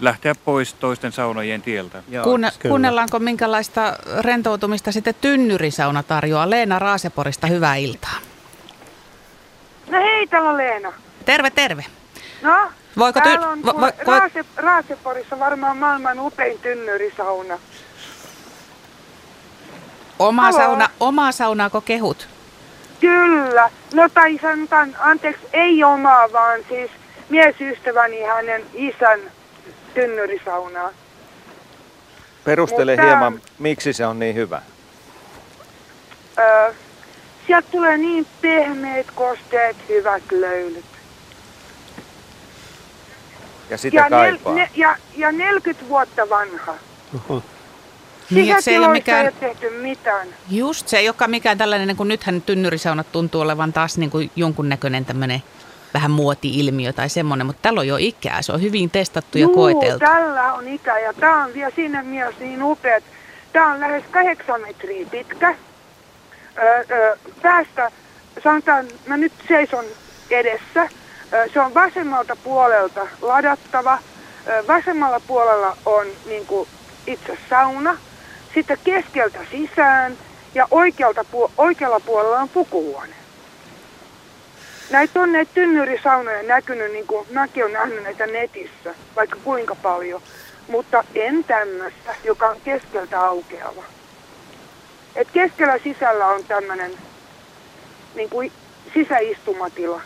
lähteä pois toisten saunojen tieltä. Joo, Kuunne- kuunnellaanko minkälaista rentoutumista sitten tynnyrisauna tarjoaa? Leena Raaseporista, hyvää iltaa. No hei, täällä on Leena. Terve, terve. No? Voiko ty- Täällä on vo- vo- Raase, Raaseporissa varmaan maailman upein tynnyrisauna. Oma sauna, omaa saunaako kehut? Kyllä. No tai sanotaan, anteeksi, ei omaa, vaan siis miesystäväni hänen isän tynnyrisaunaa. Perustele Mutta, hieman, miksi se on niin hyvä? Ö, sieltä tulee niin pehmeät, kosteet, hyvät löylyt. Ja sitä ja kaipaa. Nel, ne, ja, ja neljäkymmentä vuotta vanha. Uh-huh. Sisätiloista mikään... ei ole tehty mitään. Just se, joka mikään tällainen, kun nythän tynnyrisaunat tuntuu olevan taas niin kuin jonkunnäköinen tämmöinen vähän muoti-ilmiö tai semmoinen, mutta täällä on jo ikää. Se on hyvin testattu Juu, ja koeteltu. Tällä on ikää ja tämä on vielä siinä mielessä niin upea. Tämä on lähes kahdeksan metriä pitkä. Öö, öö, päästä, sanotaan, mä nyt seison edessä. Se on vasemmalta puolelta ladattava. Vasemmalla puolella on niin kuin itse sauna. Sitten keskeltä sisään ja oikealta puol- oikealla puolella on pukuhuone. Näitä on näitä tynnyrisaunoja näkynyt, niin kuin mäkin olen nähnyt näitä netissä, vaikka kuinka paljon. Mutta en tämmöistä, joka on keskeltä aukeava. Et keskellä sisällä on tämmöinen niin kuin sisäistumatila.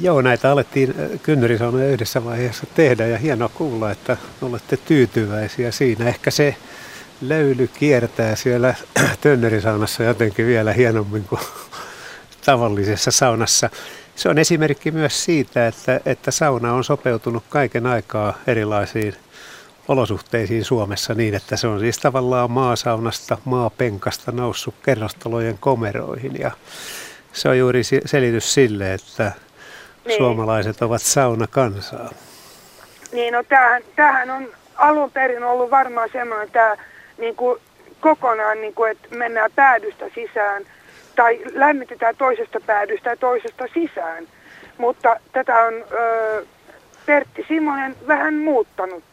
Joo, näitä alettiin kynnyrisaunoja yhdessä vaiheessa tehdä ja hienoa kuulla, että olette tyytyväisiä siinä. Ehkä se löyly kiertää siellä tynnyrisaunassa jotenkin vielä hienommin kuin tavallisessa saunassa. Se on esimerkki myös siitä, että, että sauna on sopeutunut kaiken aikaa erilaisiin olosuhteisiin Suomessa niin, että se on siis tavallaan maasaunasta, maapenkasta noussut kerrostalojen komeroihin. Ja se on juuri selitys sille, että niin. Suomalaiset ovat saunakansaa. Niin, no tämähän, tämähän on alun perin ollut varmaan semmoinen tämä niin kuin kokonaan, niin kuin, että mennään päädystä sisään tai lämmitetään toisesta päädystä ja toisesta sisään. Mutta tätä on ö, Pertti Simonen vähän muuttanut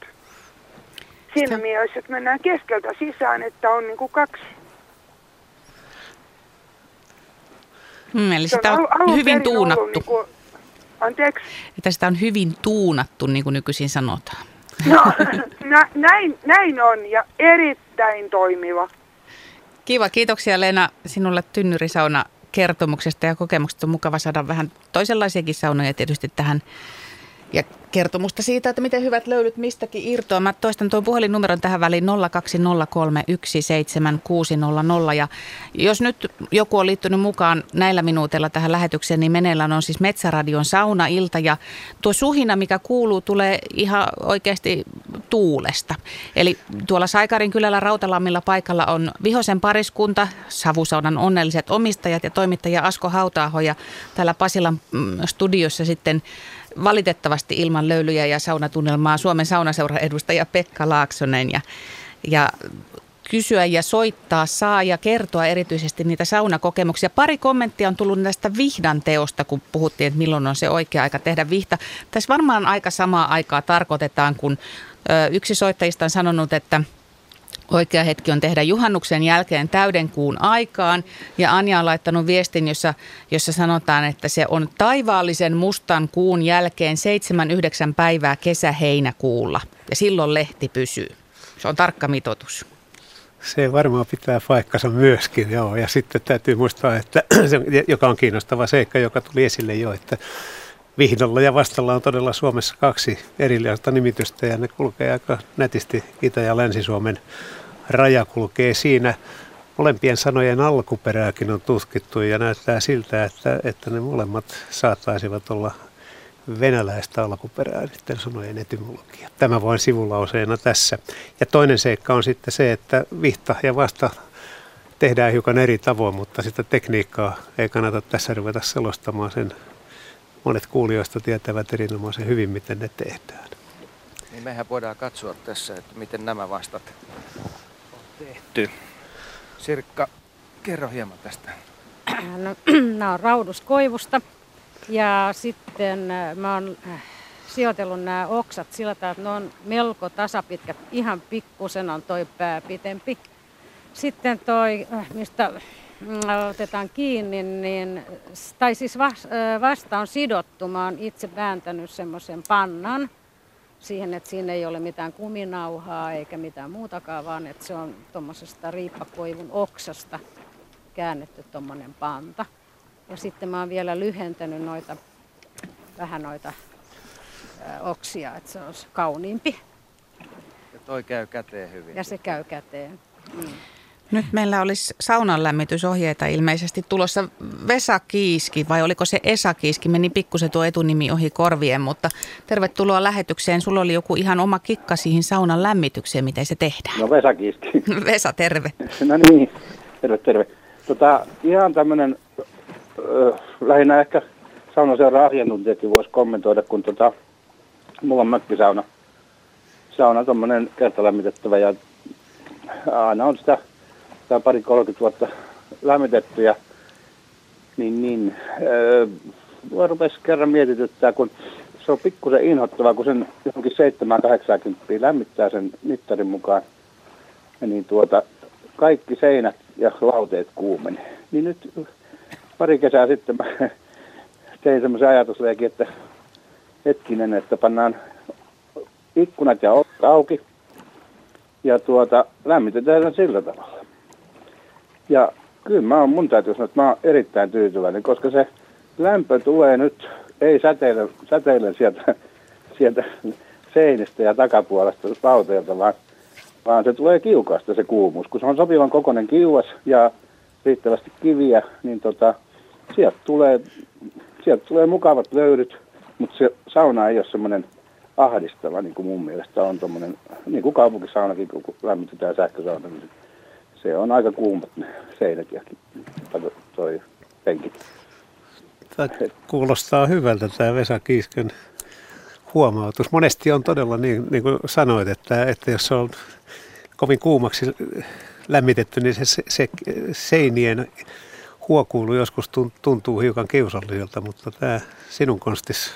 siinä Sitä... mielessä, että mennään keskeltä sisään, että on niin kuin kaksi Mm, eli sitä on, al- on hyvin tuunattu. Niin kuin, anteeksi? Että sitä on hyvin tuunattu, niin kuin nykyisin sanotaan. No, nä- näin, näin on ja erittäin toimiva. Kiva, kiitoksia Leena sinulle tynnyrisauna kertomuksesta ja kokemuksesta. On mukava saada vähän toisenlaisiakin saunoja tietysti tähän ja kertomusta siitä, että miten hyvät löydyt mistäkin irtoa. Mä toistan tuon puhelinnumeron tähän väliin nolla kaksi nolla kolme yksi seitsemän kuusi nolla nolla. Ja jos nyt joku on liittynyt mukaan näillä minuuteilla tähän lähetykseen, niin meneillään on siis Metsäradion saunailta. Ja tuo suhina, mikä kuuluu, tulee ihan oikeasti tuulesta. Eli tuolla Saikarin kylällä Rautalammilla paikalla on Vihosen pariskunta, savusaunan onnelliset omistajat ja toimittaja Asko Hauta-aho. Ja täällä Pasilan studiossa sitten valitettavasti ilman löylyjä ja saunatunnelmaa Suomen Saunaseura edustaja Pekka Laaksonen ja, ja kysyä ja soittaa saa ja kertoa erityisesti niitä saunakokemuksia. Pari kommenttia on tullut näistä vihdan teosta, kun puhuttiin, että milloin on se oikea aika tehdä vihta. Tässä varmaan aika samaa aikaa tarkoitetaan, kun ö, yksi soittajista on sanonut, että oikea hetki on tehdä juhannuksen jälkeen täyden kuun aikaan. Ja Anja on laittanut viestin, jossa, jossa sanotaan, että se on taivaallisen mustan kuun jälkeen seitsemän yhdeksän päivää kesä-heinäkuulla. Ja silloin lehti pysyy. Se on tarkka mitoitus. Se varmaan pitää paikkansa myöskin, joo. Ja sitten täytyy muistaa, että se, joka on kiinnostava seikka, joka tuli esille jo, että vihdolla ja vastalla on todella Suomessa kaksi erilaista nimitystä ja ne kulkee aika nätisti. Itä- ja Länsi-Suomen raja kulkee siinä. Molempien sanojen alkuperääkin on tutkittu ja näyttää siltä, että, että ne molemmat saattaisivat olla venäläistä alkuperää niiden sanojen etymologia. Tämä vain sivulauseena tässä. Ja toinen seikka on sitten se, että vihta ja vasta tehdään hiukan eri tavoin, mutta sitä tekniikkaa ei kannata tässä ruveta selostamaan sen. Monet kuulijoista tietävät erinomaisen hyvin, miten ne tehdään. Niin mehän voidaan katsoa tässä, että miten nämä vastat on tehty. Sirkka, kerro hieman tästä. No, nämä on rauduskoivusta ja sitten mä oon sijoitellut nämä oksat sillä tavalla, että ne on melko tasapitkät. Ihan pikkusen on toi pää pitempi. Sitten toi, mistä otetaan kiinni, niin, tai siis vasta on sidottu. Mä oon itse vääntänyt semmoisen pannan siihen, että siinä ei ole mitään kuminauhaa eikä mitään muutakaan, vaan että se on tuommoisesta riippakoivun oksasta käännetty tuommoinen panta. Ja sitten mä oon vielä lyhentänyt noita, vähän noita ö, oksia, että se on kauniimpi. Ja toi käy käteen hyvin. Ja se käy käteen. Mm. Nyt meillä olisi saunan lämmitysohjeita ilmeisesti tulossa. Vesa Kiiski, vai oliko se Esa Kiiski, meni pikkusen tuo etunimi ohi korvien, mutta tervetuloa lähetykseen. Sulla oli joku ihan oma kikka siihen saunan lämmitykseen, miten se tehdään. No Vesa Kiiski. Vesa, terve. No niin, terve, terve. Tota, ihan tämmöinen, äh, lähinnä ehkä saunaseuran asiantuntijakin voisi kommentoida, kun tota, mulla on mökkisauna. Sauna on tommoinen kertalämmitettävä ja aina on sitä tai pari kolmekymmentä vuotta lämmitettyjä, niin, niin öö, mä rupesin kerran mietityttää, kun se on pikkusen inhottavaa, kun sen johonkin seitsemän kahdeksankymmentä lämmittää sen mittarin mukaan, niin tuota, kaikki seinät ja lauteet kuumenee. Niin nyt pari kesää sitten mä tein semmoisen ajatusleikin, että hetkinen, että pannaan ikkunat ja ovet auki ja tuota, lämmitetään sen sillä tavalla. Ja kyllä mä oon, mun täytyy sanoa, että mä oon erittäin tyytyväinen, koska se lämpö tulee nyt, ei säteile, säteile sieltä, sieltä seinistä ja takapuolesta lauteelta, vaan, vaan se tulee kiukaasta se kuumuus. Kun se on sopivan kokoinen kiuas ja riittävästi kiviä, niin tota, sieltä tulee, sieltä tulee mukavat löydyt, mutta se sauna ei ole semmoinen ahdistava, niin kuin mun mielestä on tommoinen, niin kuin kaupunkisaunakin, kun lämmitetään sähkösauna. Se on aika kuumat ne seinät ja toi penkit. Tämä kuulostaa hyvältä tämä Vesa Kiisken huomautus. Monesti on todella niin, niin kuin sanoit, että, että jos on kovin kuumaksi lämmitetty, niin se, se, se seinien huokuilu joskus tuntuu hiukan kiusalliselta, mutta tämä sinun konstis.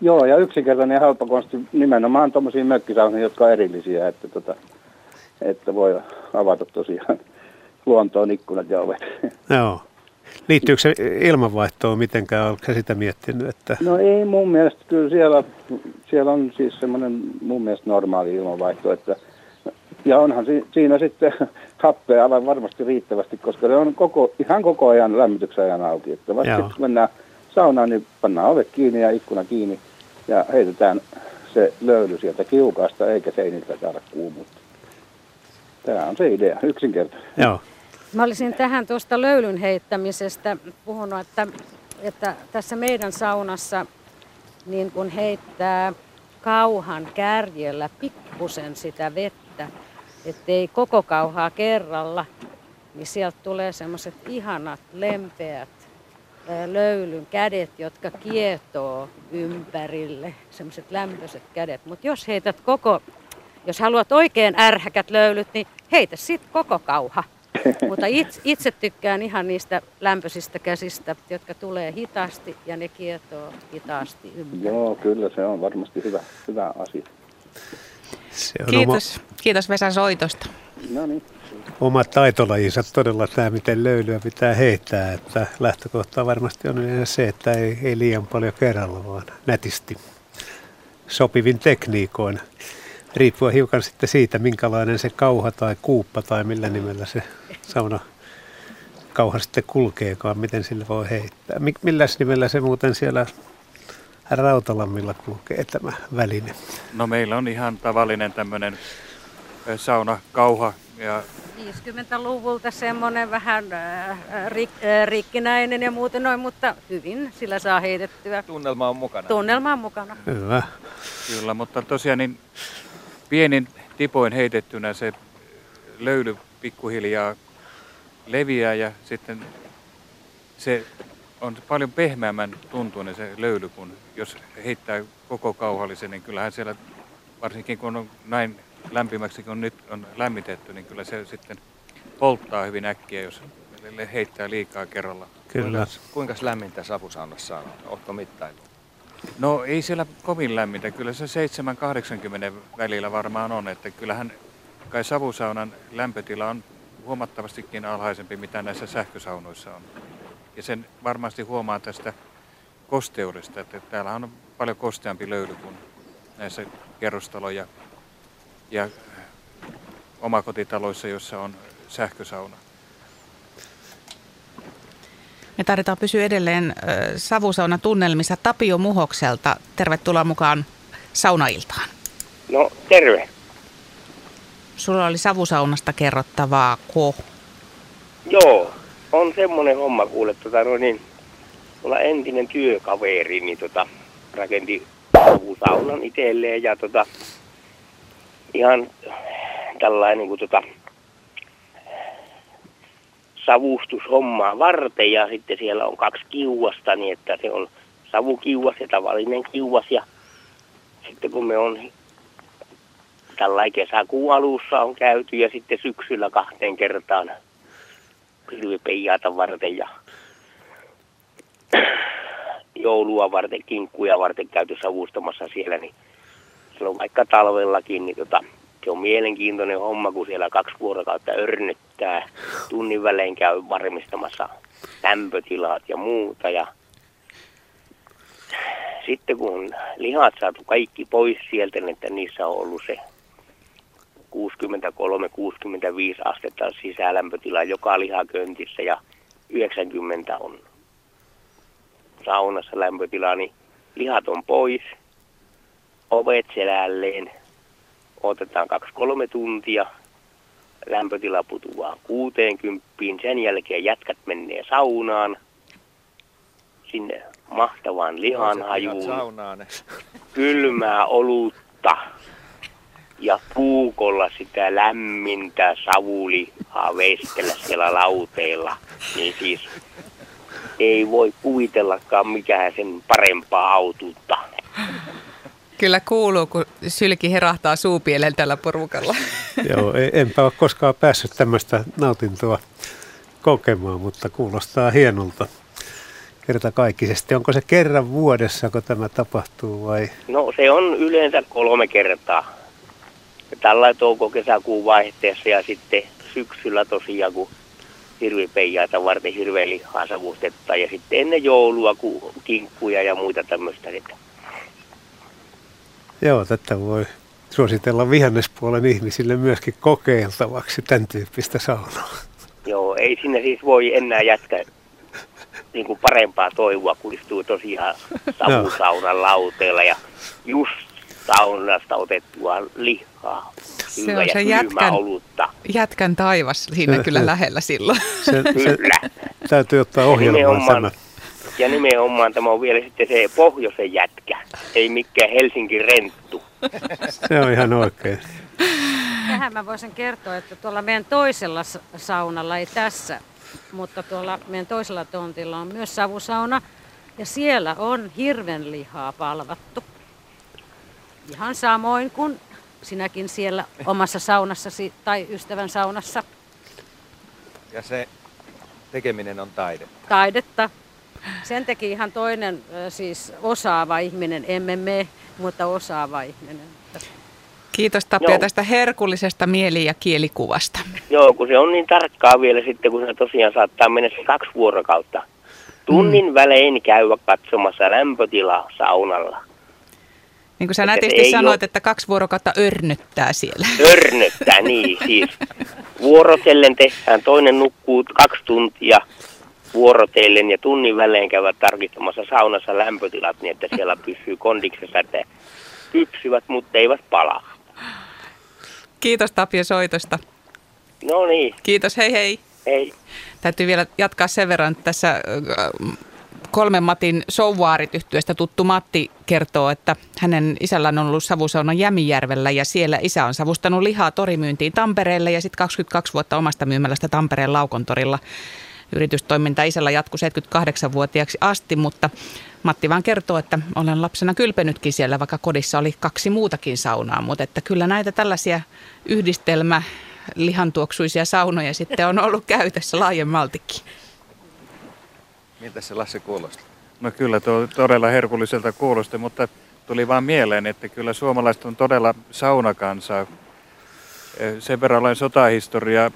Joo, ja yksinkertainen halpa konsti nimenomaan tuommoisia mökkisaunoja, jotka on erillisiä, että tota, että voi avata tosiaan luontoon ikkunat ja ovet. Joo. Liittyykö se ilmanvaihtoon mitenkään? Oletko sitä miettinyt? Että... No ei mun mielestä. Kyllä siellä, siellä on siis semmoinen mun mielestä normaali ilmanvaihto. Että, ja onhan si, siinä sitten happea aivan varmasti riittävästi, koska se on koko, ihan koko ajan lämmityksen ajan auki. Että vasta kun mennään saunaan, niin pannaan ovet kiinni ja ikkuna kiinni ja heitetään se löyly sieltä kiukaasta eikä seiniltä saada kuumuutta. Tämä on se idea, yksinkertainen. Joo. Mä olisin tähän tuosta löylyn heittämisestä puhunut, että, että tässä meidän saunassa niin kun heittää kauhan kärjellä pikkusen sitä vettä, ettei koko kauhaa kerralla, niin sieltä tulee semmoiset ihanat lempeät löylyn kädet, jotka kietoo ympärille, semmoiset lämpöiset kädet. Mutta jos heität koko, jos haluat oikein ärhäkät löylyt, niin heitä sitten koko kauha. Mutta itse, itse tykkään ihan niistä lämpöisistä käsistä, jotka tulee hitaasti ja ne kietoo hitaasti ympärille. Joo, kyllä se on varmasti hyvä, hyvä asia. Kiitos. Oma... Kiitos Vesan soitosta. No niin. Omat taitolajinsa todella tämä, miten löylyä pitää heittää. Että lähtökohta varmasti on se, että ei, ei liian paljon kerralla, vaan nätisti sopivin tekniikoin. Riippuu hiukan sitten siitä, minkälainen se kauha tai kuuppa tai millä nimellä se sauna kauha sitten kulkeekaan, miten sillä voi heittää. Milläs nimellä se muuten siellä Rautalammilla kulkee tämä väline? No meillä on ihan tavallinen tämmöinen saunakauha. Ja... viisikymmentäluvulta semmoinen vähän rik- rikkinäinen ja muuten noin, mutta hyvin sillä saa heitettyä. Tunnelma on mukana. Tunnelma on mukana. Hyvä. Kyllä, mutta tosiaan niin pienin tipoin heitettynä se löyly pikkuhiljaa leviää ja sitten se on paljon pehmeämmän tuntuinen se löyly, kun jos heittää koko kauhallisen, niin kyllähän siellä varsinkin kun on näin lämpimäksi kun nyt on lämmitetty, niin kyllä se sitten polttaa hyvin äkkiä, jos heittää liikaa kerralla. Kyllä. Kuinka lämmintä savusaunassa on? Oletko mittailu? No ei siellä kovin lämmintä. Kyllä se seitsemästä kahdeksaankymmeneen välillä varmaan on. Että kyllähän kai savusaunan lämpötila on huomattavastikin alhaisempi, mitä näissä sähkösaunoissa on. Ja sen varmasti huomaa tästä kosteudesta, että täällä on paljon kosteampi löyly kuin näissä kerrostaloja ja omakotitaloissa, joissa on sähkösauna. Me tarvitaan pysyä edelleen äh, savusaunatunnelmissa Tapio Muhokselta. Tervetuloa mukaan saunailtaan. No, terve. Sulla oli savusaunasta kerrottavaa ko. Joo, on semmoinen homma kuule. Tota, no niin, mulla entinen työkaveri niin tota, rakenti savusaunan itselleen ja tota, ihan tällainen niin kuin tota, savustushommaa varten ja sitten siellä on kaksi kiuasta, niin että se on savukiuas ja tavallinen kiuas ja sitten kun me on tällainen kesäkuun alussa on käyty ja sitten syksyllä kahteen kertaan pilvipeijaata varten ja joulua varten, kinkkuja varten käyty savustamassa siellä, niin silloin vaikka talvellakin, niin tota, se on mielenkiintoinen homma, kun siellä kaksi vuorokautta örnyttää. Tunnin välein käy varmistamassa lämpötilat ja muuta. Ja... Sitten kun on lihat saatu kaikki pois sieltä, että niissä on ollut se kuusikymmentäkolme kuusikymmentäviisi astetta sisälämpötila joka lihaköntissä ja yhdeksänkymmentä on saunassa lämpötila, niin lihat on pois, ovet selälleen. Otetaan kaksi kolme tuntia, lämpötila putoaa kuuteenkymmeneen, sen jälkeen jätkät menee saunaan, sinne mahtavaan lihanhajuun, kylmää olutta ja puukolla sitä lämmintä savulihaa veistellä siellä lauteilla, niin siis ei voi kuvitellakaan mikään sen parempaa autuutta. Kyllä kuuluu, kun sylki herahtaa suupielellä tällä porukalla. Joo, enpä ole koskaan päässyt tämmöistä nautintoa kokemaan, mutta kuulostaa hienolta kertakaikkisesti. Onko se kerran vuodessa, kun tämä tapahtuu vai? No se on yleensä kolme kertaa. Tällä touko-kesäkuun vaihteessa ja sitten syksyllä tosiaan, kun hirvipeijaita varten hirveä lihaa savustetta ja sitten ennen joulua ku, kinkkuja ja muita tämmöistä. Joo, tätä voi suositella vihannespuolen ihmisille myöskin kokeiltavaksi tämän tyyppistä saunaa. Joo, ei sinne siis voi enää jätkä niin kuin parempaa toivoa, kun istuu tosiaan savusaunan lauteella ja just saunasta otettua lihaa. Se on se jätkän, jätkän taivas siinä kyllä lähellä silloin. Se, se, täytyy ottaa ohjelmaan tämä. Ja nimenomaan tämä on vielä sitten se pohjoisen jätkä, ei mikään Helsingin renttu. Se on ihan oikein. Tähän mä voisin kertoa, että tuolla meidän toisella saunalla, ei tässä, mutta tuolla meidän toisella tontilla on myös savusauna. Ja siellä on hirvenlihaa palvattu. Ihan samoin kuin sinäkin siellä omassa saunassasi tai ystävän saunassa. Ja se tekeminen on taidetta. Taidetta. Sen teki ihan toinen, siis osaava ihminen, emme me, mutta osaava ihminen. Kiitos Tapio Joo. tästä herkullisesta mieli- ja kielikuvasta. Joo, kun se on niin tarkkaa vielä sitten, kun se tosiaan saattaa mennä se kaksi vuorokautta. Tunnin mm. välein käydä katsomassa lämpötilaa saunalla. Niin kuin sä nätisti sanoit, ole... että kaksi vuorokautta örnöttää siellä. Örnöttää, niin siis. Vuorotellen tehdään, toinen nukkuu kaksi tuntia vuorotellen ja tunnin välein käyvät tarkistamassa saunassa lämpötilat niin, että siellä pysyy kondiksessa, että kypsyvät, mutta eivät palaa. Kiitos Tapio soitosta. No niin. Kiitos, hei hei. Hei. Täytyy vielä jatkaa sen verran, että tässä Kolmen Matin souvaarit-yhtyeestä tuttu Matti kertoo, että hänen isällään on ollut savusauna Jämijärvellä ja siellä isä on savustanut lihaa torimyyntiin Tampereelle ja sitten kaksikymmentäkaksi vuotta omasta myymälästä Tampereen Laukontorilla. Yritystoiminta isällä jatkui seitsemänkymmentäkahdeksanvuotiaaksi asti, mutta Matti vaan kertoo, että olen lapsena kylpenytkin siellä, vaikka kodissa oli kaksi muutakin saunaa. Mutta että kyllä näitä tällaisia yhdistelmälihantuoksuisia saunoja sitten on ollut käytössä laajemmaltikin. Miltä se Lasse kuulosti? No kyllä, tuo todella herkulliselta kuulosti, mutta tuli vaan mieleen, että kyllä suomalaiset on todella saunakansaa. Sen verran olen sotahistoriaa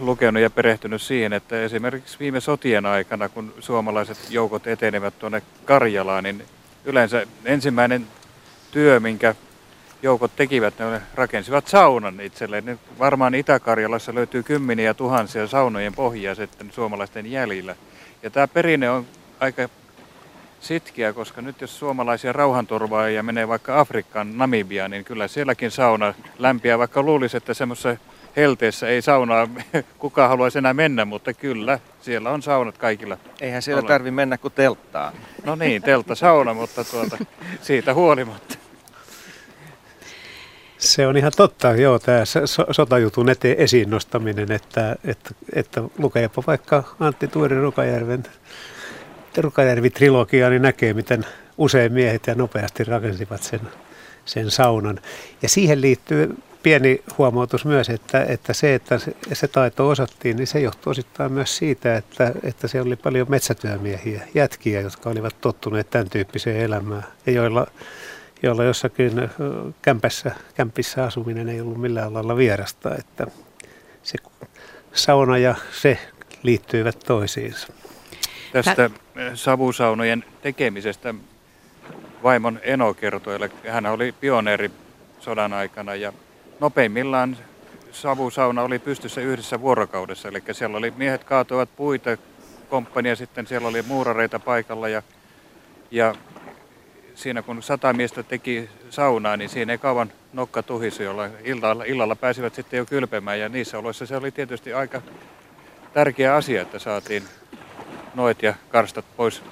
lukenut ja perehtynyt siihen, että esimerkiksi viime sotien aikana, kun suomalaiset joukot etenevät tuonne Karjalaan, niin yleensä ensimmäinen työ, minkä joukot tekivät, ne rakensivat saunan itselleen. Nyt varmaan Itä-Karjalassa löytyy kymmeniä tuhansia saunojen pohjia sitten suomalaisten jäljillä. Ja tämä perinne on aika sitkeä, koska nyt jos suomalaisia rauhanturvaajia menee vaikka Afrikkaan, Namibiaan, niin kyllä sielläkin sauna lämpiää, vaikka luulisi, että semmoisessa helteessä ei saunaa kukaan haluaisi enää mennä, mutta kyllä, siellä on saunat kaikilla. Eihän siellä tarvitse mennä kuin telttaan. No niin, teltta sauna, mutta tuota, siitä huolimatta. Se on ihan totta, joo, tämä sotajutun eteen esiin nostaminen, että, että, että lukeepa vaikka Antti Tuori Rukajärven Rukajärvi-trilogia, niin näkee, miten usein miehet ja nopeasti rakensivat sen, sen saunan. Ja siihen liittyy pieni huomautus myös, että, että se, että se taito osattiin, niin se johtui osittain myös siitä, että, että se oli paljon metsätyömiehiä, jätkiä, jotka olivat tottuneet tämän tyyppiseen elämään ja joilla... jolla jossakin kämpässä, kämpissä asuminen ei ollut millään lailla vierasta, että se sauna ja se liittyivät toisiinsa. Tästä savusaunojen tekemisestä vaimon Eno kertoi, eli hän oli pioneeri sodan aikana ja nopeimmillaan savusauna oli pystyssä yhdessä vuorokaudessa, eli siellä oli miehet kaatoivat puita, komppania, sitten siellä oli muurareita paikalla ja, ja siinä kun sata miestä teki saunaa, niin siinä ei kauan nokka tuhisi, jolla illalla, illalla pääsivät sitten jo kylpemään. Ja niissä oloissa se oli tietysti aika tärkeä asia, että saatiin noit ja karstat pois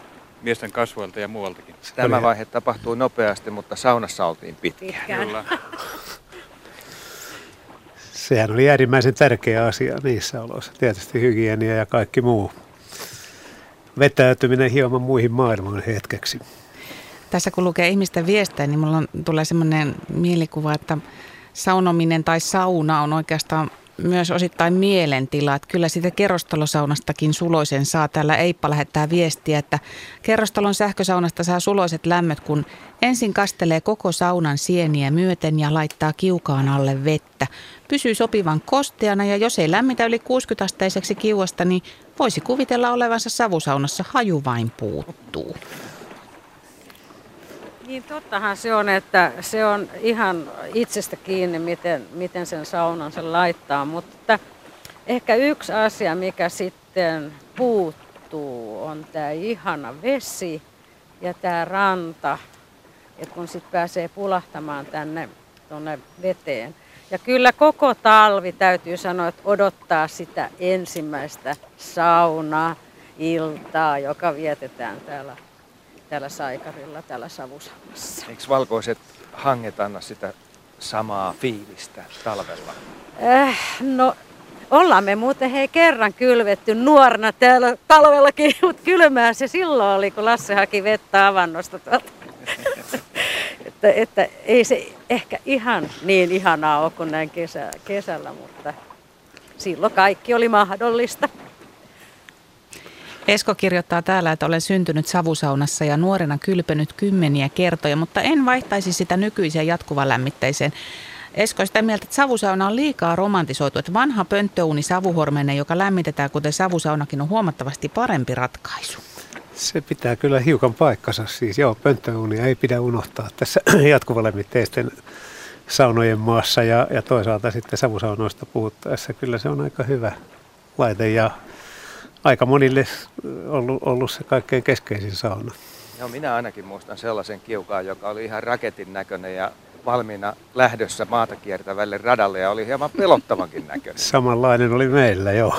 miesten kasvoilta ja muualtakin. Tämä vaihe tapahtui nopeasti, mutta saunassa oltiin pitkään. pitkään. Sehän oli äärimmäisen tärkeä asia niissä oloissa. Tietysti hygienia ja kaikki muu. Vetäytyminen hieman muihin maailmaan hetkeksi. Tässä kun lukee ihmisten viestejä, niin mulla on, tulee semmoinen mielikuva, että saunominen tai sauna on oikeastaan myös osittain mielentila, että kyllä siitä kerrostalosaunastakin suloisen saa. Täällä Eippa lähettää viestiä, että kerrostalon sähkösaunasta saa suloiset lämmöt, kun ensin kastelee koko saunan sieniä myöten ja laittaa kiukaan alle vettä. Pysyy sopivan kosteana ja jos ei lämmitä yli kuusikymmentä asteiseksi kiuasta, niin voisi kuvitella olevansa savusaunassa, haju vain puuttuu. Niin tottahan se on, että se on ihan itsestä kiinni, miten, miten sen saunan sen laittaa, mutta ehkä yksi asia, mikä sitten puuttuu, on tämä ihana vesi ja tämä ranta, että kun sitten pääsee pulahtamaan tänne tuonne veteen. Ja kyllä koko talvi täytyy sanoa, että odottaa sitä ensimmäistä saunailtaa, joka vietetään täällä. Täällä Saikarilla, täällä savusaunassa. Eikö valkoiset hanget anna sitä samaa fiilistä talvella? Eh, no, ollaan me muuten hei kerran kylvetty nuorena täällä talvellakin, mutta kylmää se silloin oli, kun Lasse haki vettä avannosta tuolta. että, että ei se ehkä ihan niin ihanaa ole kuin näin kesä, kesällä, mutta silloin kaikki oli mahdollista. Esko kirjoittaa täällä, että olen syntynyt savusaunassa ja nuorena kylpenyt kymmeniä kertoja, mutta en vaihtaisi sitä nykyiseen jatkuvalämmitteiseen. Esko on sitä mieltä, että savusauna on liikaa romantisoitu, että vanha pönttöuuni savuhormeinen, joka lämmitetään kuten savusaunakin, on huomattavasti parempi ratkaisu. Se pitää kyllä hiukan paikkansa. Siis joo, pönttöuunia ei pidä unohtaa tässä jatkuvalämmitteisten saunojen maassa ja, ja toisaalta sitten savusaunoista puhuttaessa. Kyllä se on aika hyvä laite ja aika monille ollut, ollut se kaikkein keskeisin sauna. No, minä ainakin muistan sellaisen kiukaan, joka oli ihan raketin näköinen ja valmiina lähdössä maata kiertävälle radalle ja oli hieman pelottavankin näköinen. Samanlainen oli meillä, joo.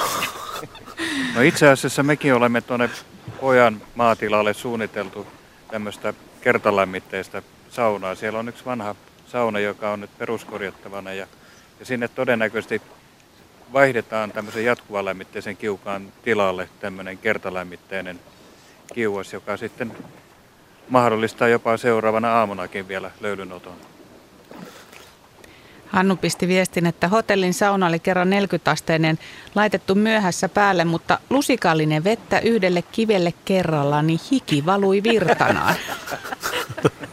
No, itse asiassa mekin olemme tuonne pojan maatilalle suunniteltu tämmöistä kertalämmitteistä saunaa. Siellä on yksi vanha sauna, joka on nyt peruskorjattavana ja, ja sinne todennäköisesti vaihdetaan tämmöisen jatkuvalämmitteisen kiukaan tilalle tämmöinen kertalämmitteinen kiuas, joka sitten mahdollistaa jopa seuraavana aamunakin vielä löylynoton. Hannu pisti viestin, että hotellin sauna oli kerran neljäkymmentä asteinen laitettu myöhässä päälle, mutta lusikallinen vettä yhdelle kivelle kerrallaan, niin hiki valui virtanaan.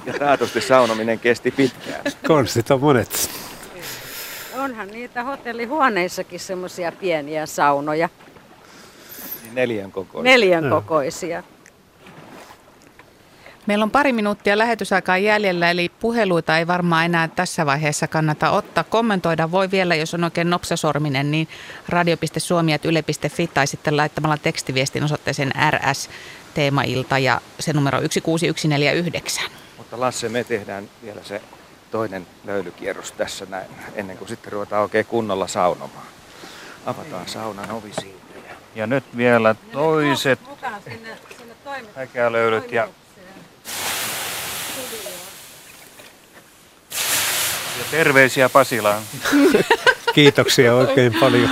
Ja taatusti saunominen kesti pitkään. Konstit on monet. Onhan niitä hotellihuoneissakin semmoisia pieniä saunoja. Neljän kokoisia. Neljän kokoisia. Meillä on pari minuuttia lähetysaikaa jäljellä, eli puheluita ei varmaan enää tässä vaiheessa kannata ottaa. Kommentoida voi vielä, jos on oikein nopsasorminen, niin radio piste suomi piste yle piste fi tai sitten laittamalla tekstiviestin osoitteeseen är äs-teemailta ja se numero yksi kuusi yksi neljä yhdeksän. Mutta Lasse, me tehdään vielä se toinen löylykierros tässä näin, ennen kuin sitten ruvetaan oikein kunnolla saunomaan. Avataan saunan ovi siitä. Ja nyt vielä toiset häkälöylyt ja, ja terveisiä Pasilaan. Kiitoksia oikein paljon.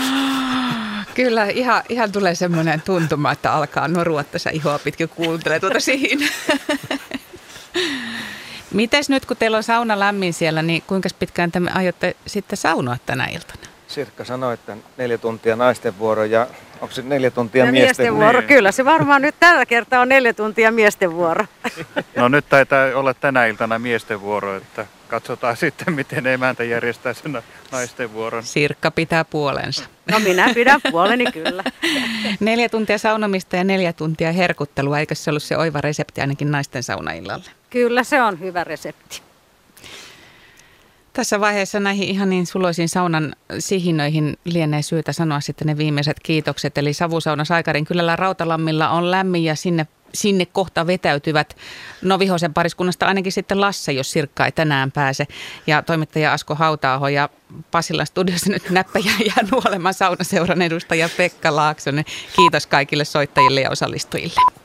Kyllä, ihan, ihan tulee semmoinen tuntuma, että alkaa norua tässä ihoa pitkin, kuuntelee tuota siinä. Mites nyt, kun teillä on sauna lämmin siellä, niin kuinka pitkään te aiotte sitten saunoa tänä iltana? Sirkka sanoi, että neljä tuntia naisten vuoro ja onko se neljä tuntia ja miesten, miesten vuoro? Niin. Kyllä, se varmaan nyt tällä kertaa on neljä tuntia miesten vuoro. No nyt taitaa olla tänä iltana miesten vuoro, että katsotaan sitten, miten emäntä järjestää sen naisten vuoron. Sirkka pitää puolensa. No minä pidän puoleni kyllä. Neljä tuntia saunomista ja neljä tuntia herkuttelua, eikö se ollut se oiva resepti ainakin naisten saunaillalla? Kyllä se on hyvä resepti. Tässä vaiheessa näihin ihan niin suloisiin saunan sihinöihin lienee syytä sanoa sitten ne viimeiset kiitokset. Eli savusauna Saikarin kylällä Rautalammilla on lämmin ja sinne, sinne kohta vetäytyvät. No, Vihosen pariskunnasta ainakin sitten Lasse, jos Sirkka ei tänään pääse. Ja toimittaja Asko Hauta-aho ja Pasilan studiossa nyt näppäjä ja nuolema saunaseuran edustaja Pekka Laaksonen. Kiitos kaikille soittajille ja osallistujille.